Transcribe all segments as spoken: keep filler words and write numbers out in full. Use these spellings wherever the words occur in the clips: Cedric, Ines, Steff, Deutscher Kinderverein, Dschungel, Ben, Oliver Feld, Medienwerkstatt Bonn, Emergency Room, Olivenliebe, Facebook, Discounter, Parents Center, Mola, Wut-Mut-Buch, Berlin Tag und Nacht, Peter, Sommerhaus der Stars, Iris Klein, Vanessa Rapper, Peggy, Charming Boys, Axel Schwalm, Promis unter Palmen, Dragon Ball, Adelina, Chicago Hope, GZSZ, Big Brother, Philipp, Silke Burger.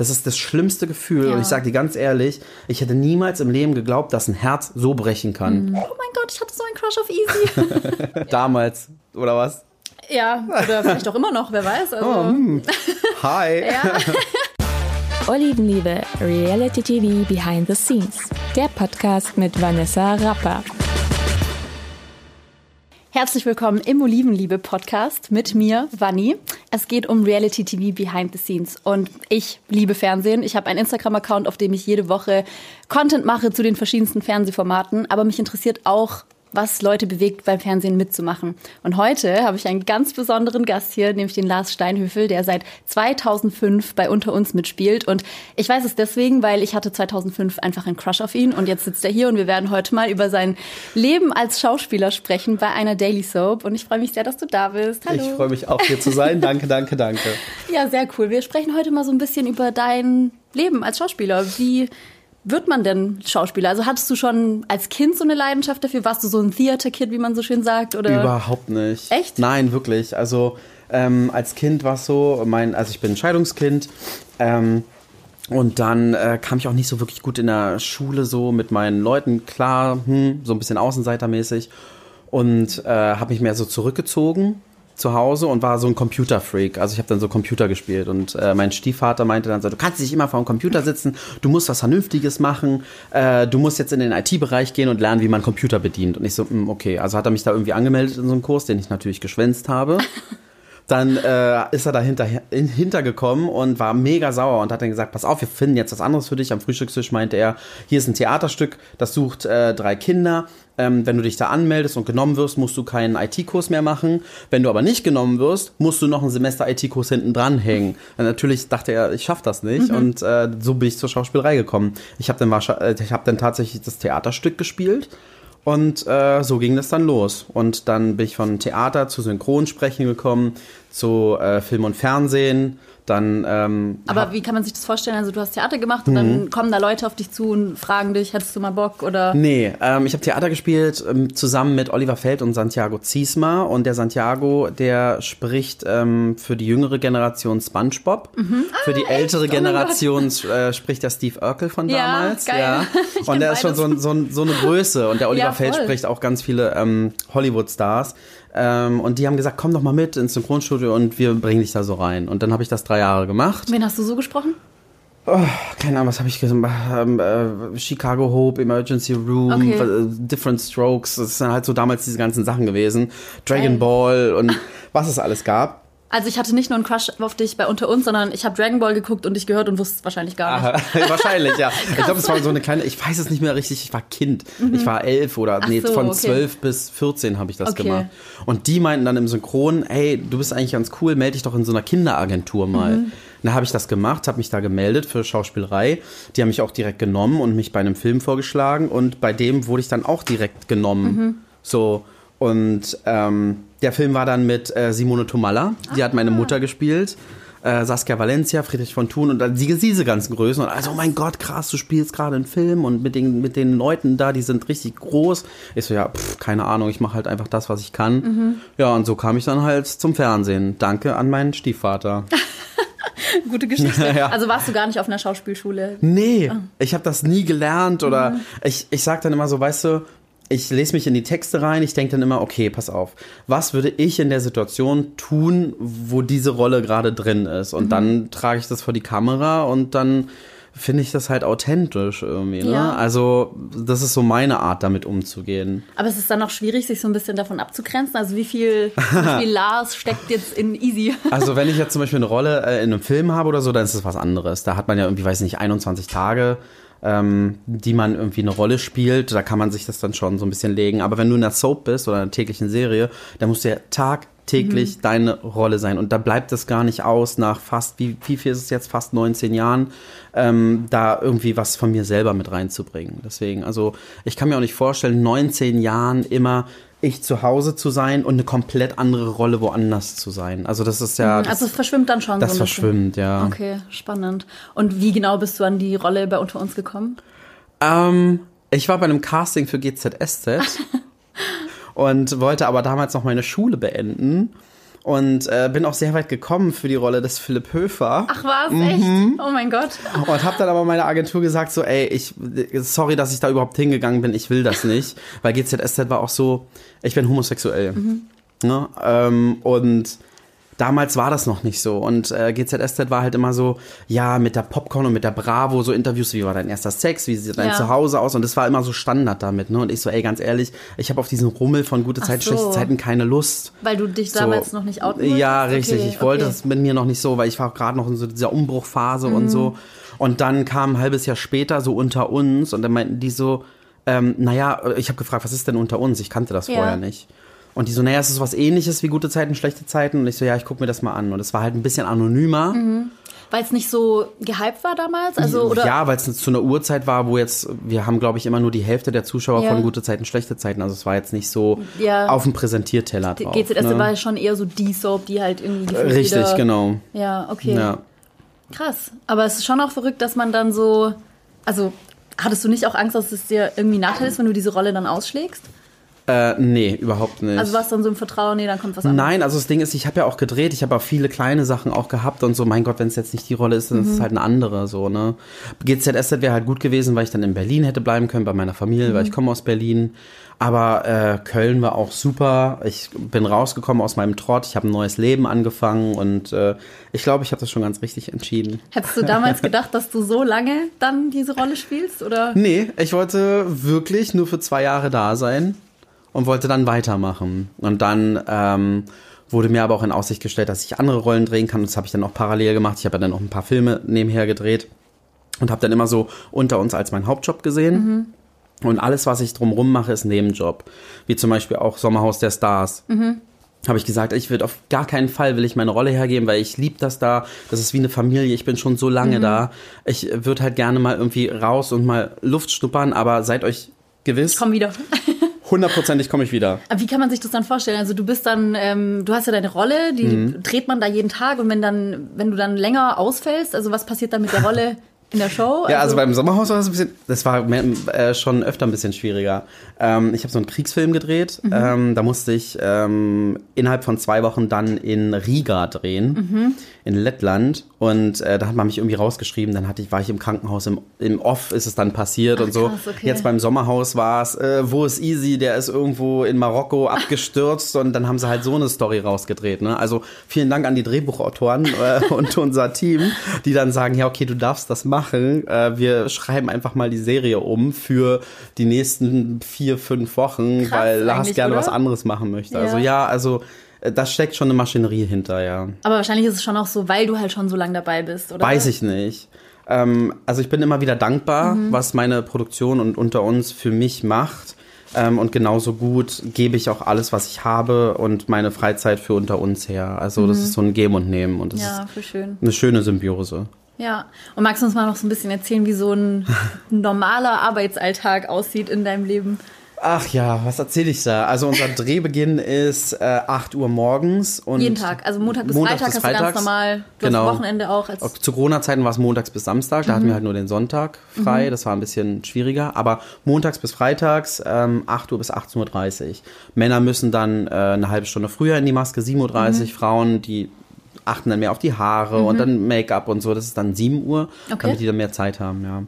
Das ist das schlimmste Gefühl. Ja. Und ich sage dir ganz ehrlich, ich hätte niemals im Leben geglaubt, dass ein Herz so brechen kann. Mhm. Oh mein Gott, ich hatte so einen Crush auf Easy. Damals, oder was? Ja, oder vielleicht auch immer noch, wer weiß. Also. Oh, hm. Hi. Ja. Olivenliebe, Reality T V Behind the Scenes. Der Podcast mit Vanessa Rapper. Herzlich willkommen im Olivenliebe-Podcast mit mir, Vanni. Es geht um Reality-T V Behind the Scenes und ich liebe Fernsehen. Ich habe einen Instagram-Account, auf dem ich jede Woche Content mache zu den verschiedensten Fernsehformaten, aber mich interessiert auch, was Leute bewegt, beim Fernsehen mitzumachen. Und heute habe ich einen ganz besonderen Gast hier, nämlich den Lars Steinhöfel, der seit zweitausendfünf bei Unter uns mitspielt. Und ich weiß es deswegen, weil ich hatte zweitausendfünf einfach einen Crush auf ihn. Und jetzt sitzt er hier und wir werden heute mal über sein Leben als Schauspieler sprechen bei einer Daily Soap. Und ich freue mich sehr, dass du da bist. Hallo. Ich freue mich auch, hier zu sein. Danke, danke, danke. Ja, sehr cool. Wir sprechen heute mal so ein bisschen über dein Leben als Schauspieler. Wie wird man denn Schauspieler? Also hattest du schon als Kind so eine Leidenschaft dafür? Warst du so ein Theater-Kid, wie man so schön sagt? Oder? Überhaupt nicht. Echt? Nein, wirklich. Also ähm, als Kind war es so, mein, also ich bin ein Scheidungskind. Ähm, und dann äh, kam ich auch nicht so wirklich gut in der Schule so mit meinen Leuten klar, hm, so ein bisschen außenseitermäßig. Und äh, habe mich mehr so zurückgezogen zu Hause und war so ein Computerfreak. Also ich habe dann so Computer gespielt und äh, mein Stiefvater meinte dann so, du kannst nicht immer vor dem Computer sitzen, du musst was Vernünftiges machen, äh, du musst jetzt in den I T-Bereich gehen und lernen, wie man Computer bedient. Und ich so, mh, okay. Also hat er mich da irgendwie angemeldet in so einem Kurs, den ich natürlich geschwänzt habe. Dann äh, ist er da hinter, hintergekommen und war mega sauer und hat dann gesagt, pass auf, wir finden jetzt was anderes für dich. Am Frühstückstisch meinte er, hier ist ein Theaterstück, das sucht äh, drei Kinder. Ähm, wenn du dich da anmeldest und genommen wirst, musst du keinen I T-Kurs mehr machen. Wenn du aber nicht genommen wirst, musst du noch ein Semester I T-Kurs hinten dran hängen. Und natürlich dachte er, ich schaffe das nicht. Mhm. Und äh, so bin ich zur Schauspielerei gekommen. Ich habe dann, hab dann tatsächlich das Theaterstück gespielt. Und äh, so ging das dann los. Und dann bin ich von Theater zu Synchronsprechen gekommen, zu äh, Film und Fernsehen. Dann, ähm, aber wie kann man sich das vorstellen? Also du hast Theater gemacht und mhm. dann kommen da Leute auf dich zu und fragen dich, hättest du mal Bock? Oder? Nee, ähm, ich habe Theater gespielt ähm, zusammen mit Oliver Feld und Santiago Cisma. Und der Santiago, der spricht ähm, für die jüngere Generation SpongeBob. Mhm. Ah, für die ältere echt? Generation oh äh, spricht der Steve Urkel von ja, damals. Geil. Ja. Und der ist schon so, so, so eine Größe. Und der Oliver ja, Feld spricht auch ganz viele ähm, Hollywood-Stars. Ähm, und die haben gesagt, komm doch mal mit ins Synchronstudio und wir bringen dich da so rein. Und dann habe ich das drei Jahre gemacht. Wen hast du so gesprochen? Oh, keine Ahnung, was habe ich gesagt? Ähm, äh, Chicago Hope, Emergency Room, okay. äh, Different Strokes. Das sind halt so damals diese ganzen Sachen gewesen. Dragon Ball und was es alles gab. Also ich hatte nicht nur einen Crush auf dich bei Unter uns, sondern ich habe Dragon Ball geguckt und dich gehört und wusste es wahrscheinlich gar nicht. Aha, wahrscheinlich, ja. Ich glaube, es war so eine kleine, ich weiß es nicht mehr richtig, ich war Kind. Mhm. Ich war elf oder, Ach nee, so, von zwölf okay. bis vierzehn habe ich das okay. gemacht. Und die meinten dann im Synchron, hey, du bist eigentlich ganz cool, melde dich doch in so einer Kinderagentur mal. Mhm. Dann habe ich das gemacht, habe mich da gemeldet für Schauspielerei. Die haben mich auch direkt genommen und mich bei einem Film vorgeschlagen und bei dem wurde ich dann auch direkt genommen. Mhm. So, und ähm, der Film war dann mit äh, Simone Tomalla, die ah, hat meine Mutter gespielt, äh, Saskia Valencia, Friedrich von Thun und also diese ganzen Größen. Und also, oh mein Gott, krass, du spielst gerade einen Film und mit den, mit den Leuten da, die sind richtig groß. Ich so, ja, pff, keine Ahnung, ich mache halt einfach das, was ich kann. Mhm. Ja, und so kam ich dann halt zum Fernsehen. Danke an meinen Stiefvater. Gute Geschichte. Ja. Also warst du gar nicht auf einer Schauspielschule? Nee, oh. ich habe das nie gelernt oder mhm. ich, ich sag dann immer so, weißt du, ich lese mich in die Texte rein, ich denke dann immer, okay, pass auf, was würde ich in der Situation tun, wo diese Rolle gerade drin ist? Und mhm. dann trage ich das vor die Kamera und dann finde ich das halt authentisch irgendwie. Ne? Ja. Also das ist so meine Art, damit umzugehen. Aber es ist dann auch schwierig, sich so ein bisschen davon abzugrenzen. Also wie viel, wie viel Lars steckt jetzt in Easy? Also wenn ich jetzt zum Beispiel eine Rolle äh, in einem Film habe oder so, dann ist das was anderes. Da hat man ja irgendwie, weiß nicht, einundzwanzig Tage Ähm, die man irgendwie eine Rolle spielt, da kann man sich das dann schon so ein bisschen legen. Aber wenn du in einer Soap bist oder in einer täglichen Serie, dann musst du ja tagtäglich mhm. deine Rolle sein. Und da bleibt es gar nicht aus, nach fast, wie, wie viel ist es jetzt, fast neunzehn Jahren, ähm, da irgendwie was von mir selber mit reinzubringen. Deswegen, also ich kann mir auch nicht vorstellen, neunzehn Jahren immer ich zu Hause zu sein und eine komplett andere Rolle woanders zu sein. Also das ist ja... Also es verschwimmt dann schon das so ein bisschen. Das verschwimmt, ja. Okay, spannend. Und wie genau bist du an die Rolle bei Unter uns gekommen? Ähm, ich war bei einem Casting für G Z S Z und wollte aber damals noch meine Schule beenden Und äh, bin auch sehr weit gekommen für die Rolle des Philipp Höfer. Ach was, mhm. echt? Oh mein Gott. Und habe dann aber meiner Agentur gesagt, so ey, ich sorry, dass ich da überhaupt hingegangen bin, ich will das nicht. Weil G Z S Z war auch so, ich bin homosexuell. Mhm. Ne? Ähm, und damals war das noch nicht so. Und äh, G Z S Z war halt immer so, ja, mit der Popcorn und mit der Bravo, so Interviews, wie war dein erster Sex, wie sieht dein ja. Zuhause aus? Und das war immer so Standard damit. Ne? Und ich so, ey, ganz ehrlich, ich habe auf diesen Rummel von gute Zeit, so. schlechte Zeiten keine Lust. Weil du dich so, damals noch nicht outen wolltest? Ja, richtig. Okay, ich okay. wollte das mit mir noch nicht so, weil ich war gerade noch in so dieser Umbruchphase mhm. und so. Und dann kam ein halbes Jahr später so Unter uns und dann meinten die so, ähm, naja, ich habe gefragt, was ist denn Unter uns? Ich kannte das ja. vorher nicht. Und die so, naja, es ist was Ähnliches wie gute Zeiten, schlechte Zeiten. Und ich so, ja, ich gucke mir das mal an. Und es war halt ein bisschen anonymer. Mhm. Weil es nicht so gehypt war damals? Also, oder? Ja, weil es zu einer Uhrzeit war, wo jetzt, wir haben, glaube ich, immer nur die Hälfte der Zuschauer ja. von gute Zeiten, schlechte Zeiten. Also es war jetzt nicht so ja. auf dem Präsentierteller drauf. G Z S Z ne? war ja schon eher so die Soap, die halt irgendwie... Richtig, wieder, genau. Ja, okay. Ja. Krass. Aber es ist schon auch verrückt, dass man dann so... Also hattest du nicht auch Angst, dass es dir irgendwie Nachteil ist, wenn du diese Rolle dann ausschlägst? Äh, nee, überhaupt nicht. Also warst du dann so im Vertrauen, nee, dann kommt was anderes? Nein, also das Ding ist, ich habe ja auch gedreht, ich habe auch viele kleine Sachen auch gehabt und so, mein Gott, wenn es jetzt nicht die Rolle ist, dann mhm. ist es halt eine andere, so, ne. G Z S Z wäre halt gut gewesen, weil ich dann in Berlin hätte bleiben können, bei meiner Familie, mhm. weil ich komme aus Berlin. Aber äh, Köln war auch super, ich bin rausgekommen aus meinem Trott, ich habe ein neues Leben angefangen und äh, ich glaube, ich habe das schon ganz richtig entschieden. Hättest du damals gedacht, dass du so lange dann diese Rolle spielst, oder? Nee, ich wollte wirklich nur für zwei Jahre da sein. Und wollte dann weitermachen. Und dann ähm, wurde mir aber auch in Aussicht gestellt, dass ich andere Rollen drehen kann. Das habe ich dann auch parallel gemacht. Ich habe ja dann auch ein paar Filme nebenher gedreht. Und habe dann immer so Unter uns als meinen Hauptjob gesehen. Mhm. Und alles, was ich drumherum mache, ist Nebenjob. Wie zum Beispiel auch Sommerhaus der Stars. Mhm. Habe ich gesagt, ich will auf gar keinen Fall, will ich meine Rolle hergeben, weil ich liebe das da. Das ist wie eine Familie, ich bin schon so lange mhm. da. Ich würde halt gerne mal irgendwie raus und mal Luft schnuppern, aber seid euch gewiss. Ich komm wieder. Hundertprozentig komme ich wieder. Aber wie kann man sich das dann vorstellen? Also du bist dann, ähm, du hast ja deine Rolle, die mhm. dreht man da jeden Tag und wenn dann, wenn du dann länger ausfällst, also was passiert dann mit der Rolle in der Show? Also ja, also beim Sommerhaus war das ein bisschen, das war mehr, äh, schon öfter ein bisschen schwieriger. Ähm, ich habe so einen Kriegsfilm gedreht, mhm. ähm, da musste ich ähm, innerhalb von zwei Wochen dann in Riga drehen, mhm. in Lettland und äh, da hat man mich irgendwie rausgeschrieben, dann hatte ich, war ich im Krankenhaus, im, im Off ist es dann passiert Ach, und so. Krass, okay. Jetzt beim Sommerhaus war es, äh, wo ist Easy, der ist irgendwo in Marokko abgestürzt und dann haben sie halt so eine Story rausgedreht. Ne? Also vielen Dank an die Drehbuchautoren äh, und unser Team, die dann sagen, ja okay, du darfst das machen. Machen. Wir schreiben einfach mal die Serie um für die nächsten vier, fünf Wochen, Krass, weil Lars gerne oder? was anderes machen möchte. Ja. Also ja, also da steckt schon eine Maschinerie hinter, ja. Aber wahrscheinlich ist es schon auch so, weil du halt schon so lange dabei bist, oder? Weiß ich nicht. Ähm, also ich bin immer wieder dankbar, mhm. was meine Produktion und Unter uns für mich macht. Ähm, und genauso gut gebe ich auch alles, was ich habe und meine Freizeit für Unter uns her. Also mhm. das ist so ein Geben und Nehmen und das ja, ist schön. eine schöne Symbiose. Ja, und magst du uns mal noch so ein bisschen erzählen, wie so ein normaler Arbeitsalltag aussieht in deinem Leben? Ach ja, was erzähle ich da? Also unser Drehbeginn ist äh, acht Uhr morgens. Und jeden Tag, also Montag bis Montag Freitag bis hast Freitags. du ganz normal, du genau. hast Wochenende auch. Als Zu Corona-Zeiten war es montags bis Samstag, da mhm. hatten wir halt nur den Sonntag frei, mhm. das war ein bisschen schwieriger. Aber montags bis freitags, ähm, acht Uhr bis achtzehn Uhr dreißig. Männer müssen dann äh, eine halbe Stunde früher in die Maske, sieben Uhr dreißig, mhm. Frauen, die... achten dann mehr auf die Haare mhm. und dann Make-up und so. Das ist dann sieben Uhr, okay. damit die dann mehr Zeit haben, ja.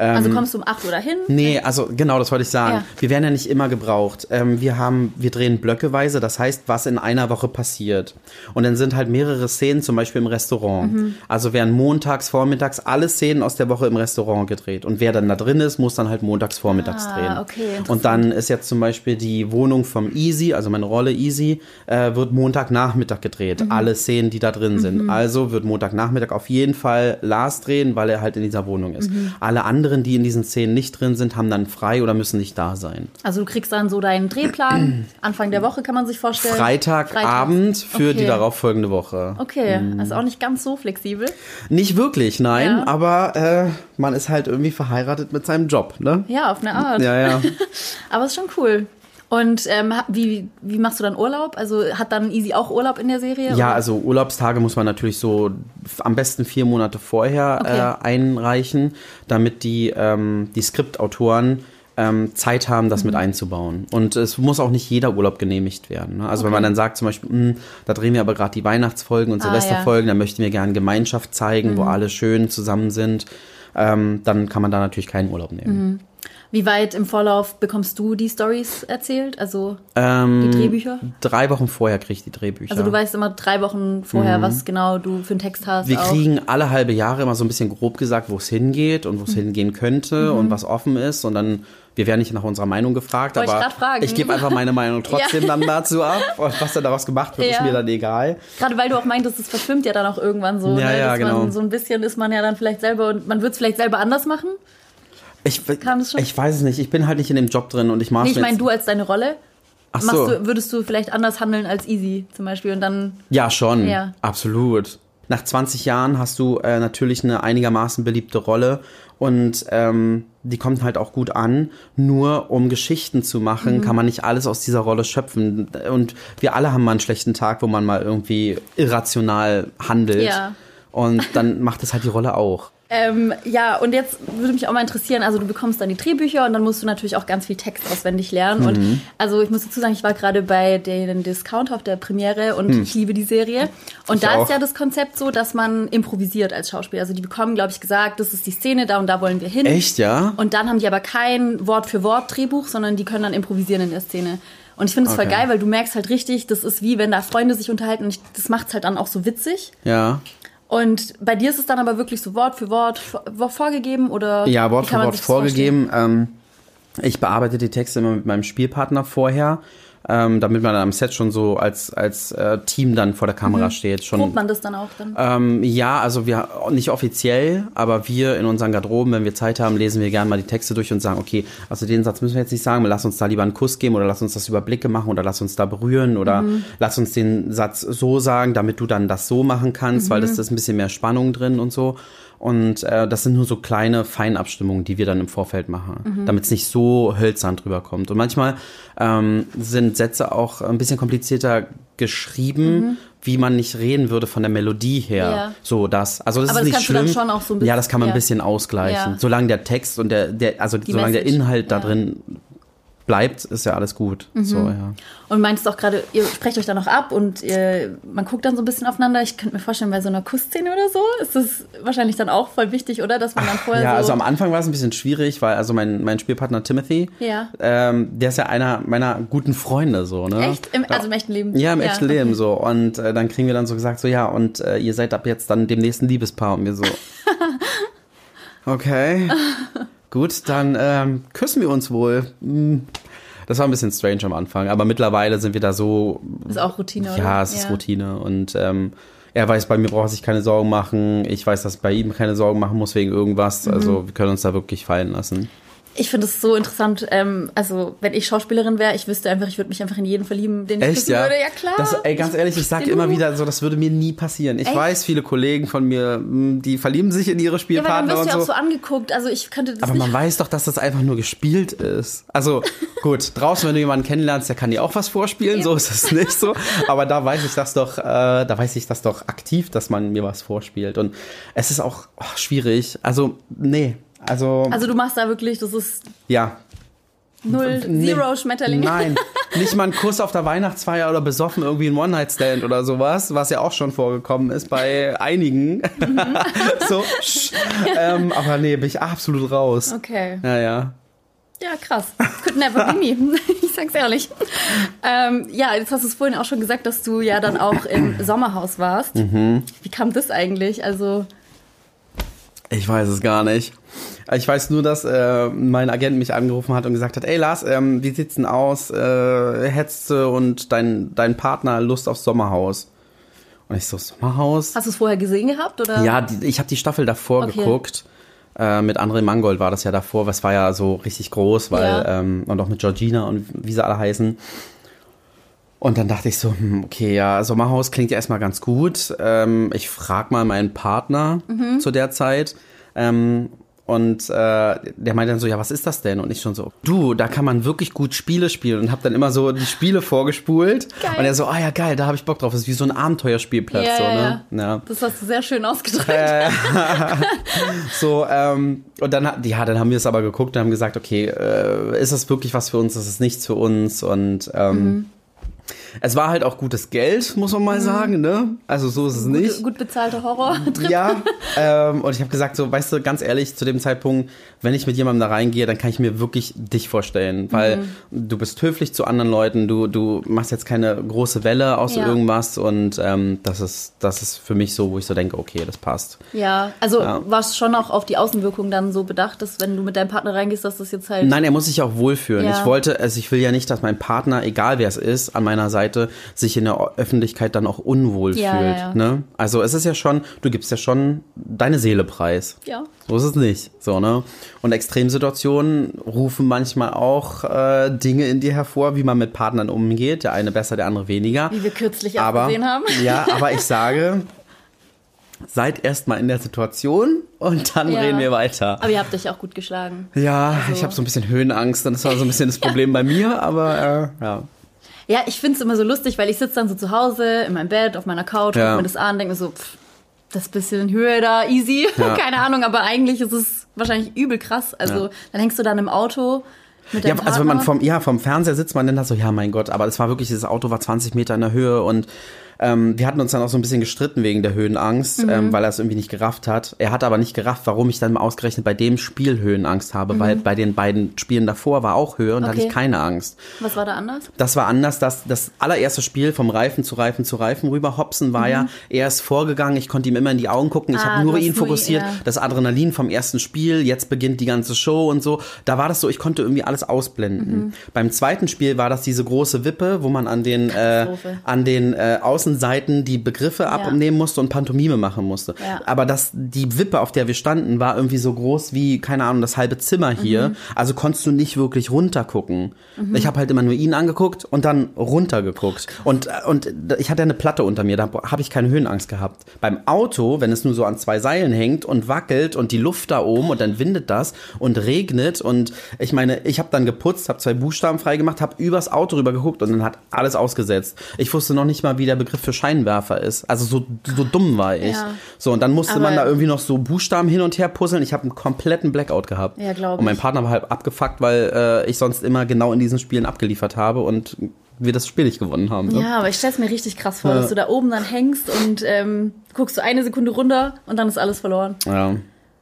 Ähm, also kommst du um acht Uhr dahin? Nee, also genau, das wollte ich sagen. Ja. Wir werden ja nicht immer gebraucht. Ähm, wir haben, wir drehen blöckeweise, das heißt, was in einer Woche passiert. Und dann sind halt mehrere Szenen, zum Beispiel im Restaurant. Mhm. Also werden montags, vormittags alle Szenen aus der Woche im Restaurant gedreht. Und wer dann da drin ist, muss dann halt montags, vormittags ah, drehen. Okay, und dann ist jetzt zum Beispiel die Wohnung vom Easy, also meine Rolle Easy, äh, wird Montagnachmittag gedreht. Mhm. Alle Szenen, die da drin sind. Mhm. Also wird Montagnachmittag auf jeden Fall Lars drehen, weil er halt in dieser Wohnung ist. Mhm. Alle anderen, die in diesen Szenen nicht drin sind, haben dann frei oder müssen nicht da sein. Also du kriegst dann so deinen Drehplan, Anfang der Woche kann man sich vorstellen. Freitagabend Freitag. für okay. die darauffolgende Woche. Okay, mhm. also auch nicht ganz so flexibel. Nicht wirklich, nein, ja. aber äh, man ist halt irgendwie verheiratet mit seinem Job, ne? Ja, auf eine Art. Ja, ja. Aber ist schon cool. Und ähm, wie, wie machst du dann Urlaub? Also hat dann Easy auch Urlaub in der Serie? Ja, oder? Also Urlaubstage muss man natürlich so am besten vier Monate vorher okay. äh, einreichen, damit die, ähm, die Skriptautoren ähm, Zeit haben, das mhm. mit einzubauen. Und es muss auch nicht jeder Urlaub genehmigt werden. Ne? Also okay. wenn man dann sagt zum Beispiel, da drehen wir aber gerade die Weihnachtsfolgen und ah, Silvesterfolgen, ja. dann möchten wir gerne Gemeinschaft zeigen, mhm. wo alle schön zusammen sind, ähm, dann kann man da natürlich keinen Urlaub nehmen. Mhm. Wie weit im Vorlauf bekommst du die Storys erzählt? Also ähm, die Drehbücher? Drei Wochen vorher kriege ich die Drehbücher. Also du weißt immer drei Wochen vorher, mhm. was genau du für einen Text hast. Wir auch. Kriegen alle halbe Jahre immer so ein bisschen grob gesagt, wo es hingeht und wo es mhm. hingehen könnte mhm. und was offen ist. Und dann, wir werden nicht nach unserer Meinung gefragt, wollte aber ich, ich gebe einfach meine Meinung trotzdem ja. dann dazu ab. Und was dann daraus gemacht wird, ja. ist mir dann egal. Gerade weil du auch meintest, es verfilmt ja dann auch irgendwann so. Ja, ne? ja, genau. Man, so ein bisschen ist man ja dann vielleicht selber und man wird es vielleicht selber anders machen. Ich, ich weiß es nicht, ich bin halt nicht in dem Job drin und ich mache nee, ich meine, du als deine Rolle, Ach so. machst du, würdest du vielleicht anders handeln als Easy zum Beispiel und dann... Ja, schon, ja. absolut. Nach zwanzig Jahren hast du äh, natürlich eine einigermaßen beliebte Rolle und ähm, die kommt halt auch gut an. Nur um Geschichten zu machen, mhm. kann man nicht alles aus dieser Rolle schöpfen. Und wir alle haben mal einen schlechten Tag, wo man mal irgendwie irrational handelt. Ja. Und dann macht das halt die Rolle auch. Ähm, ja, und jetzt würde mich auch mal interessieren, also du bekommst dann die Drehbücher und dann musst du natürlich auch ganz viel Text auswendig lernen. Mhm. Und also ich muss dazu sagen, ich war gerade bei den Discounter auf der Premiere und mhm. ich liebe die Serie. Und ich da auch. Ist ja das Konzept so, dass man improvisiert als Schauspieler. Also die bekommen, glaube ich, gesagt, das ist die Szene, da und da wollen wir hin. Echt, ja? Und dann haben die aber kein Wort-für-Wort-Drehbuch, sondern die können dann improvisieren in der Szene. Und ich finde es okay. voll geil, weil du merkst halt richtig, das ist wie, wenn da Freunde sich unterhalten und ich, das macht es halt dann auch so witzig. Ja. Und bei dir ist es dann aber wirklich so Wort für Wort vorgegeben oder? Ja, Wort für Wort vorgegeben. Ähm, ich bearbeite die Texte immer mit meinem Spielpartner vorher, ähm, damit man dann am Set schon so als, als äh, Team dann vor der Kamera mhm. steht. Schon, probt man das dann auch dann? Ähm, ja, also wir nicht offiziell, aber wir in unseren Garderoben, wenn wir Zeit haben, lesen wir gerne mal die Texte durch und sagen, okay, also den Satz müssen wir jetzt nicht sagen, lass uns da lieber einen Kuss geben oder lass uns das über Blicke machen oder lass uns da berühren oder mhm. lass uns den Satz so sagen, damit du dann das so machen kannst, mhm. weil das ist ein bisschen mehr Spannung drin und so. Und äh, das sind nur so kleine Feinabstimmungen, die wir dann im Vorfeld machen, mhm. damit es nicht so hölzern drüber kommt. Und manchmal ähm, sind Sätze auch ein bisschen komplizierter geschrieben, mhm. wie man nicht reden würde von der Melodie her. Ja. So das. Also das aber ist das nicht schlimm. Dann schon auch so ein bisschen, ja, das kann man ja. ein bisschen ausgleichen. Ja. Solange der Text und der, der also die solange Message. Der Inhalt da ja. drin bleibt, ist ja alles gut. Mhm. So, ja. Und meinst auch gerade, ihr sprecht euch da noch ab und ihr, man guckt dann so ein bisschen aufeinander. Ich könnte mir vorstellen, bei so einer Kussszene oder so ist das wahrscheinlich dann auch voll wichtig, oder? Dass man dann vorher Ach, ja, so also am Anfang war es ein bisschen schwierig, weil also mein, mein Spielpartner Timothy, ja. ähm, der ist ja einer meiner guten Freunde. So, ne? Echt? Im, also im echten Leben? Ja, im ja, echten okay. Leben so. Und äh, dann kriegen wir dann so gesagt, so ja, und äh, ihr seid ab jetzt dann dem nächsten Liebespaar. Und wir so, okay. Gut, dann ähm, küssen wir uns wohl. Das war ein bisschen strange am Anfang, aber mittlerweile sind wir da so... Ist auch Routine, oder? Ja, es ja. ist Routine und ähm, er weiß, bei mir braucht er sich keine Sorgen machen. Ich weiß, dass ich bei ihm keine Sorgen machen muss wegen irgendwas. Mhm. Also wir können uns da wirklich fallen lassen. Ich finde es so interessant, ähm, also wenn ich Schauspielerin wäre, ich wüsste einfach, ich würde mich einfach in jeden verlieben, den ich küssen ja? würde. Ja, klar. Das, ey, ganz ehrlich, ich sage immer du? wieder so, das würde mir nie passieren. Ich Echt? weiß, viele Kollegen von mir, die verlieben sich in ihre Spielpartner und so. Ja, aber dann wirst du ja auch so angeguckt, also ich könnte das aber nicht... Aber man weiß doch, dass das einfach nur gespielt ist. Also gut, draußen, wenn du jemanden kennenlernst, der kann dir auch was vorspielen, ja. so ist es nicht so. Aber da weiß ich das doch, äh, da weiß ich das doch aktiv, dass man mir was vorspielt. Und es ist auch oh, schwierig, also nee. Also, also du machst da wirklich, das ist ja null, nee, zero Schmetterlinge. Nein, nicht mal ein Kuss auf der Weihnachtsfeier oder besoffen irgendwie ein One-Night-Stand oder sowas, was ja auch schon vorgekommen ist bei einigen. Mhm. so, ähm, aber nee, bin ich absolut raus. Okay. Ja, ja. Ja, krass. Could never be me. Ich sag's ehrlich. Ähm, ja, jetzt hast du es vorhin auch schon gesagt, dass du ja dann auch im Sommerhaus warst. Mhm. Wie kam das eigentlich? Also... Ich weiß es gar nicht. Ich weiß nur, dass äh, mein Agent mich angerufen hat und gesagt hat, ey Lars, ähm, wie sieht's denn aus? Äh, hättest du und dein, dein Partner Lust auf Sommerhaus? Und ich so, Sommerhaus? Hast du es vorher gesehen gehabt? Oder? Ja, die, ich habe die Staffel davor okay. geguckt. Äh, mit André Mangold war das ja davor, was war ja so richtig groß, weil ja. ähm, und auch mit Georgina und wie sie alle heißen. Und dann dachte ich so, okay, ja, Sommerhaus klingt ja erstmal ganz gut. Ähm, ich frage mal meinen Partner mhm. zu der Zeit. Ähm, Und äh, der meinte dann so, ja, was ist das denn? Und ich schon so, du, da kann man wirklich gut Spiele spielen. Und hab dann immer so die Spiele vorgespult. Geil. Und er so, ah oh, ja, geil, da habe ich Bock drauf. Das ist wie so ein Abenteuerspielplatz. Ja, so, ja, ne? Ja. Ja. Das hast du sehr schön ausgedrückt. Äh, so, ähm, und dann, ja, dann haben wir es aber geguckt und haben gesagt, okay, äh, ist das wirklich was für uns? Ist es nichts für uns? Und ähm, mhm. Es war halt auch gutes Geld, muss man mal sagen, ne? Also so ist es nicht. Gut, gut bezahlte Horror-Trip. Ja, ähm, und ich habe gesagt so, weißt du, ganz ehrlich, zu dem Zeitpunkt, wenn ich mit jemandem da reingehe, dann kann ich mir wirklich dich vorstellen, weil mhm. du bist höflich zu anderen Leuten, du, du machst jetzt keine große Welle aus ja. irgendwas und ähm, das ist, das ist für mich so, wo ich so denke, okay, das passt. Ja, also ja. warst schon auch auf die Außenwirkung dann so bedacht, dass wenn du mit deinem Partner reingehst, dass das jetzt halt... Nein, er muss sich auch wohlfühlen. Ja. Ich wollte, also ich will ja nicht, dass mein Partner, egal wer es ist, an meiner Seite sich in der Öffentlichkeit dann auch unwohl ja, fühlt. Ja. Ne? Also es ist ja schon, du gibst ja schon deine Seele preis. Ja. So ist es nicht. So, ne? Und Extremsituationen rufen manchmal auch äh, Dinge in dir hervor, wie man mit Partnern umgeht. Der eine besser, der andere weniger. Wie wir kürzlich aber, auch gesehen haben. Ja, aber ich sage, seid erstmal in der Situation und dann ja. reden wir weiter. Aber ihr habt euch auch gut geschlagen. Ja, also. Ich habe so ein bisschen Höhenangst und das war so ein bisschen das Problem bei mir, aber äh, ja. Ja, ich find's immer so lustig, weil ich sitze dann so zu Hause in meinem Bett, auf meiner Couch, guck ja. mir das an, denke mir so, pff, das bisschen Höhe da, easy, ja. keine Ahnung, aber eigentlich ist es wahrscheinlich übel krass. Also ja. dann hängst du dann im Auto mit deinem ja, Partner. Also wenn man vom, ja, vom Fernseher sitzt, man dann da so, ja mein Gott, aber das war wirklich, dieses Auto war zwanzig Meter in der Höhe und Ähm, wir hatten uns dann auch so ein bisschen gestritten wegen der Höhenangst, mhm. ähm, weil er es irgendwie nicht gerafft hat. Er hat aber nicht gerafft, warum ich dann mal ausgerechnet bei dem Spiel Höhenangst habe, mhm. weil bei den beiden Spielen davor war auch Höhe und okay. da hatte ich keine Angst. Was war da anders? Das war anders, dass das allererste Spiel vom Reifen zu Reifen zu Reifen rüber hopsen war mhm. ja, er ist vorgegangen, ich konnte ihm immer in die Augen gucken, ich ah, habe nur ihn fokussiert, ja. das Adrenalin vom ersten Spiel, jetzt beginnt die ganze Show und so. Da war das so, ich konnte irgendwie alles ausblenden. Mhm. Beim zweiten Spiel war das diese große Wippe, wo man an den, äh, an den äh, Außen Seiten die Begriffe abnehmen ja. musste und Pantomime machen musste. Ja. Aber das, die Wippe, auf der wir standen, war irgendwie so groß wie, keine Ahnung, das halbe Zimmer hier. Mhm. Also konntest du nicht wirklich runtergucken. Mhm. Ich habe halt immer nur ihn angeguckt und dann runtergeguckt. Oh, und, und ich hatte eine Platte unter mir, da habe ich keine Höhenangst gehabt. Beim Auto, wenn es nur so an zwei Seilen hängt und wackelt und die Luft da oben und dann windet das und regnet und ich meine, ich habe dann geputzt, habe zwei Buchstaben freigemacht, habe übers Auto rüber geguckt und dann hat alles ausgesetzt. Ich wusste noch nicht mal, wie der Begriff für Scheinwerfer ist. Also so, so dumm war ich. Ja. So, und dann musste aber man da irgendwie noch so Buchstaben hin und her puzzeln. Ich habe einen kompletten Blackout gehabt. Ja, glaube ich. Und mein Partner war halt abgefuckt, weil äh, ich sonst immer genau in diesen Spielen abgeliefert habe und wir das Spiel nicht gewonnen haben. So. Ja, aber ich stelle es mir richtig krass vor, ja. dass du da oben dann hängst und ähm, guckst du so eine Sekunde runter und dann ist alles verloren. Ja.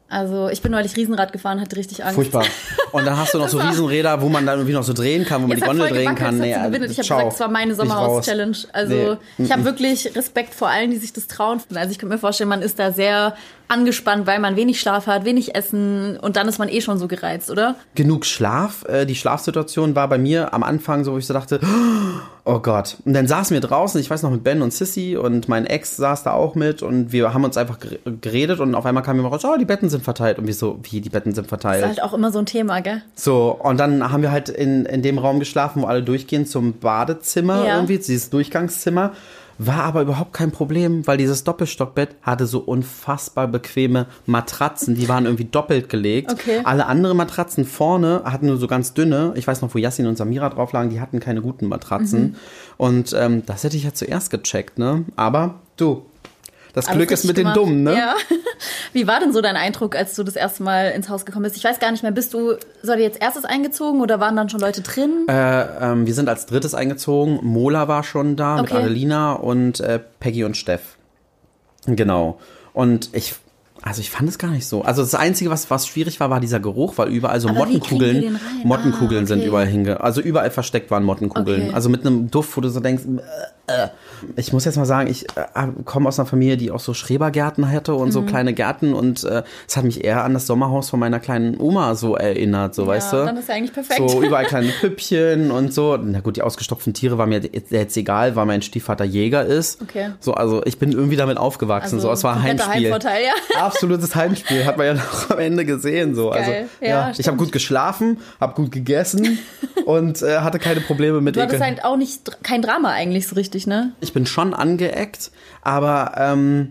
Also ich bin neulich Riesenrad gefahren, hatte richtig Angst. Furchtbar. Und dann hast du noch so Riesenräder, wo man dann irgendwie noch so drehen kann, wo man jetzt die Gondel drehen kann. Nee, also, ich habe gesagt, es war meine Sommerhaus-Challenge. Also nee. ich habe wirklich Respekt vor allen, die sich das trauen. Also ich könnte mir vorstellen, man ist da sehr angespannt, weil man wenig Schlaf hat, wenig Essen und dann ist man eh schon so gereizt, oder? Genug Schlaf. Die Schlafsituation war bei mir am Anfang so, wo ich so dachte, oh Gott. Und dann saßen wir draußen, ich weiß noch, mit Ben und Sissy und mein Ex saß da auch mit und wir haben uns einfach geredet und auf einmal kam jemand raus, oh, die Betten sind verteilt und wir so, wie, die Betten sind verteilt. Das ist halt auch immer so ein Thema, gell? So, und dann haben wir halt in, in dem Raum geschlafen, wo alle durchgehen zum Badezimmer ja. irgendwie, dieses Durchgangszimmer. War aber überhaupt kein Problem, weil dieses Doppelstockbett hatte so unfassbar bequeme Matratzen, die waren irgendwie doppelt gelegt. Okay. Alle anderen Matratzen vorne hatten nur so ganz dünne, ich weiß noch, wo Yasin und Samira drauf lagen, die hatten keine guten Matratzen. Mhm. Und ähm, das hätte ich ja zuerst gecheckt, ne? Aber du... Das Glück ist mit den Dummen, ne? Ja. Wie war denn so dein Eindruck, als du das erste Mal ins Haus gekommen bist? Ich weiß gar nicht mehr, bist du, seid ihr jetzt erstes eingezogen oder waren dann schon Leute drin? Äh, ähm, wir sind als drittes eingezogen. Mola war schon da okay. mit Adelina und äh, Peggy und Steff. Genau. Und ich, also ich fand es gar nicht so. Also das Einzige, was, was schwierig war, war dieser Geruch, weil überall so Aber Mottenkugeln, Mottenkugeln ah, okay. sind überall hinge... Also überall versteckt waren Mottenkugeln. Okay. Also mit einem Duft, wo du so denkst... Äh, Ich muss jetzt mal sagen, ich äh, komme aus einer Familie, die auch so Schrebergärten hatte und mhm. so kleine Gärten und es äh, hat mich eher an das Sommerhaus von meiner kleinen Oma so erinnert, so ja, weißt du? Dann ist ja eigentlich perfekt. So überall kleine Püppchen und so. Na gut, die ausgestopften Tiere waren mir jetzt, jetzt egal, weil mein Stiefvater Jäger ist. Okay. So, also ich bin irgendwie damit aufgewachsen. Also, so, es war Heimspiel. Heimvorteil, ja. Absolutes Heimspiel, hat man ja noch am Ende gesehen. So. Also, geil. Ja, ja. Ich habe gut geschlafen, habe gut gegessen und äh, hatte keine Probleme mit Ekel. Du hattest halt auch nicht kein Drama eigentlich so richtig, ne? Ich bin schon angeeckt, aber ähm,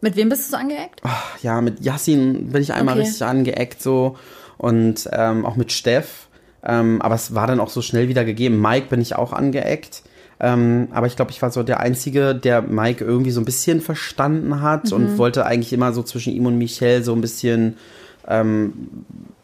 Mit wem bist du so angeeckt? Ach, ja, mit Yasin bin ich einmal okay. richtig angeeckt so und ähm, auch mit Steff. Ähm, aber es war dann auch so schnell wieder gegeben. Mike bin ich auch angeeckt. Ähm, aber ich glaube, ich war so der Einzige, der Mike irgendwie so ein bisschen verstanden hat mhm. und wollte eigentlich immer so zwischen ihm und Michelle so ein bisschen ähm,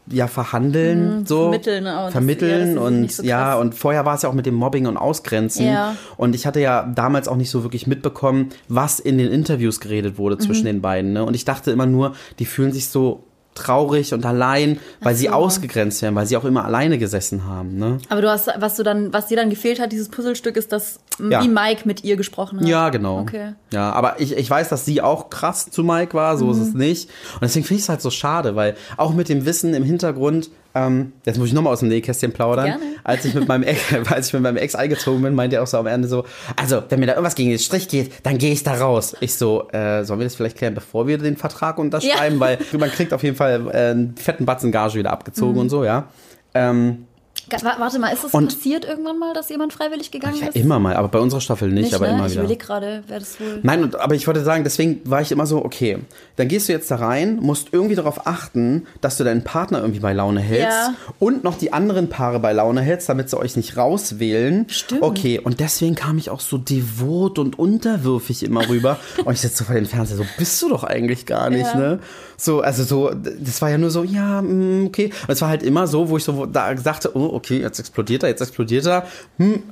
ja verhandeln, mhm, so vermitteln, auch, vermitteln das, ja, das und so ja und vorher war es ja auch mit dem Mobbing und Ausgrenzen ja. und ich hatte ja damals auch nicht so wirklich mitbekommen, was in den Interviews geredet wurde mhm. zwischen den beiden, ne? Und ich dachte immer nur, die fühlen sich so traurig und allein, weil Ach sie so. ausgegrenzt werden, weil sie auch immer alleine gesessen haben. Ne? Aber du hast, was du dann, was dir dann gefehlt hat, dieses Puzzlestück, ist, dass ja. wie Mike mit ihr gesprochen hat. Ja, genau. Okay. Ja, aber ich, ich weiß, dass sie auch krass zu Mike war, so mhm. ist es nicht. Und deswegen finde ich es halt so schade, weil auch mit dem Wissen im Hintergrund, ähm, jetzt muss ich nochmal aus dem Nähkästchen plaudern, Gerne. als ich mit meinem Ex, als ich mit meinem Ex eingezogen bin, meinte er auch so am Ende so, also, wenn mir da irgendwas gegen den Strich geht, dann gehe ich da raus. Ich so, äh, sollen wir das vielleicht klären, bevor wir den Vertrag unterschreiben, ja. weil man kriegt auf jeden Fall einen fetten Batzen Gage wieder abgezogen mhm. und so, ja. Ähm, Warte mal, ist das passiert irgendwann mal, dass jemand freiwillig gegangen ja, ist? Ja, immer mal, aber bei unserer Staffel nicht, nicht aber ne? immer ich wieder. Ich überlege gerade, wäre das wohl... Nein, und, aber ich wollte sagen, deswegen war ich immer so, okay, dann gehst du jetzt da rein, musst irgendwie darauf achten, dass du deinen Partner irgendwie bei Laune hältst ja. und noch die anderen Paare bei Laune hältst, damit sie euch nicht rauswählen. Stimmt. Okay, und deswegen kam ich auch so devot und unterwürfig immer rüber und ich sitze so vor dem Fernseher, so bist du doch eigentlich gar nicht, ja. ne? So, also so, das war ja nur so, ja, okay. Und es war halt immer so, wo ich so da sagte, oh, okay, okay, jetzt explodiert er, jetzt explodiert er, hm,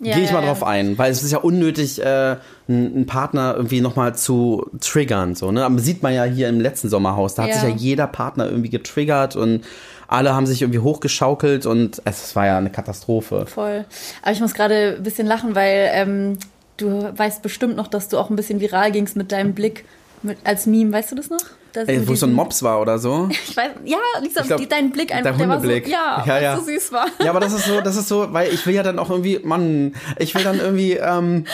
ja, gehe ich mal ja, drauf ein, weil es ist ja unnötig, äh, einen Partner irgendwie nochmal zu triggern, so, ne, aber sieht man ja hier im letzten Sommerhaus, da ja. hat sich ja jeder Partner irgendwie getriggert und alle haben sich irgendwie hochgeschaukelt und es war ja eine Katastrophe. Voll, aber ich muss gerade ein bisschen lachen, weil ähm, du weißt bestimmt noch, dass du auch ein bisschen viral gingst mit deinem Blick. Mit, als Meme, weißt du das noch? Das Ey, wo so ein Mops war oder so? Ich weiß, ja, Lisa, ich glaub, dein Blick einfach, der, der war so, ja, ja, ja. so süß war. Ja, aber das ist so, das ist so, weil ich will ja dann auch irgendwie, Mann, ich will dann irgendwie ähm,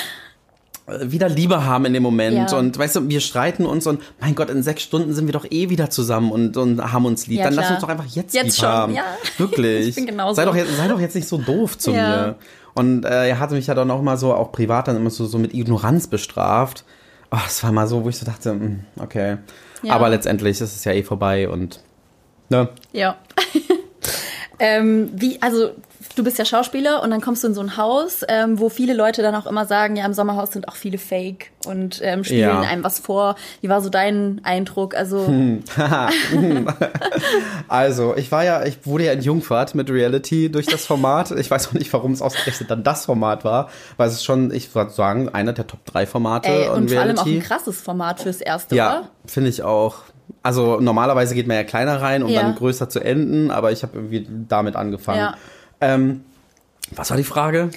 wieder Liebe haben in dem Moment ja. und weißt du, wir streiten uns und mein Gott, in sechs Stunden sind wir doch eh wieder zusammen und, und haben uns lieb. Ja, dann klar. lass uns doch einfach jetzt, jetzt lieb schon, haben. Ja. Wirklich. Ich bin genauso. Sei doch jetzt, sei doch jetzt nicht so doof zu ja. mir. Und äh, er hatte mich ja dann auch mal so, auch privat dann immer so, so mit Ignoranz bestraft. Oh, das war mal so, wo ich so dachte, okay. Ja. Aber letztendlich ist es ja eh vorbei und, ne? Ja. ähm, wie, also, du bist ja Schauspieler und dann kommst du in so ein Haus, ähm, wo viele Leute dann auch immer sagen, ja, im Sommerhaus sind auch viele Fake und ähm, spielen ja. einem was vor. Wie war so dein Eindruck? Also, hm. also ich war ja, ich wurde ja in Jungfahrt mit Reality durch das Format. Ich weiß auch nicht, warum es ausgerechnet dann das Format war, weil es schon, ich würde sagen, einer der Top drei Formate. Ey, und, und vor allem auch ein krasses Format fürs Erste, ja, oder? Ja, finde ich auch. Also normalerweise geht man ja kleiner rein, um ja. dann größer zu enden, aber ich habe irgendwie damit angefangen. Ja. Ähm, was war die Frage?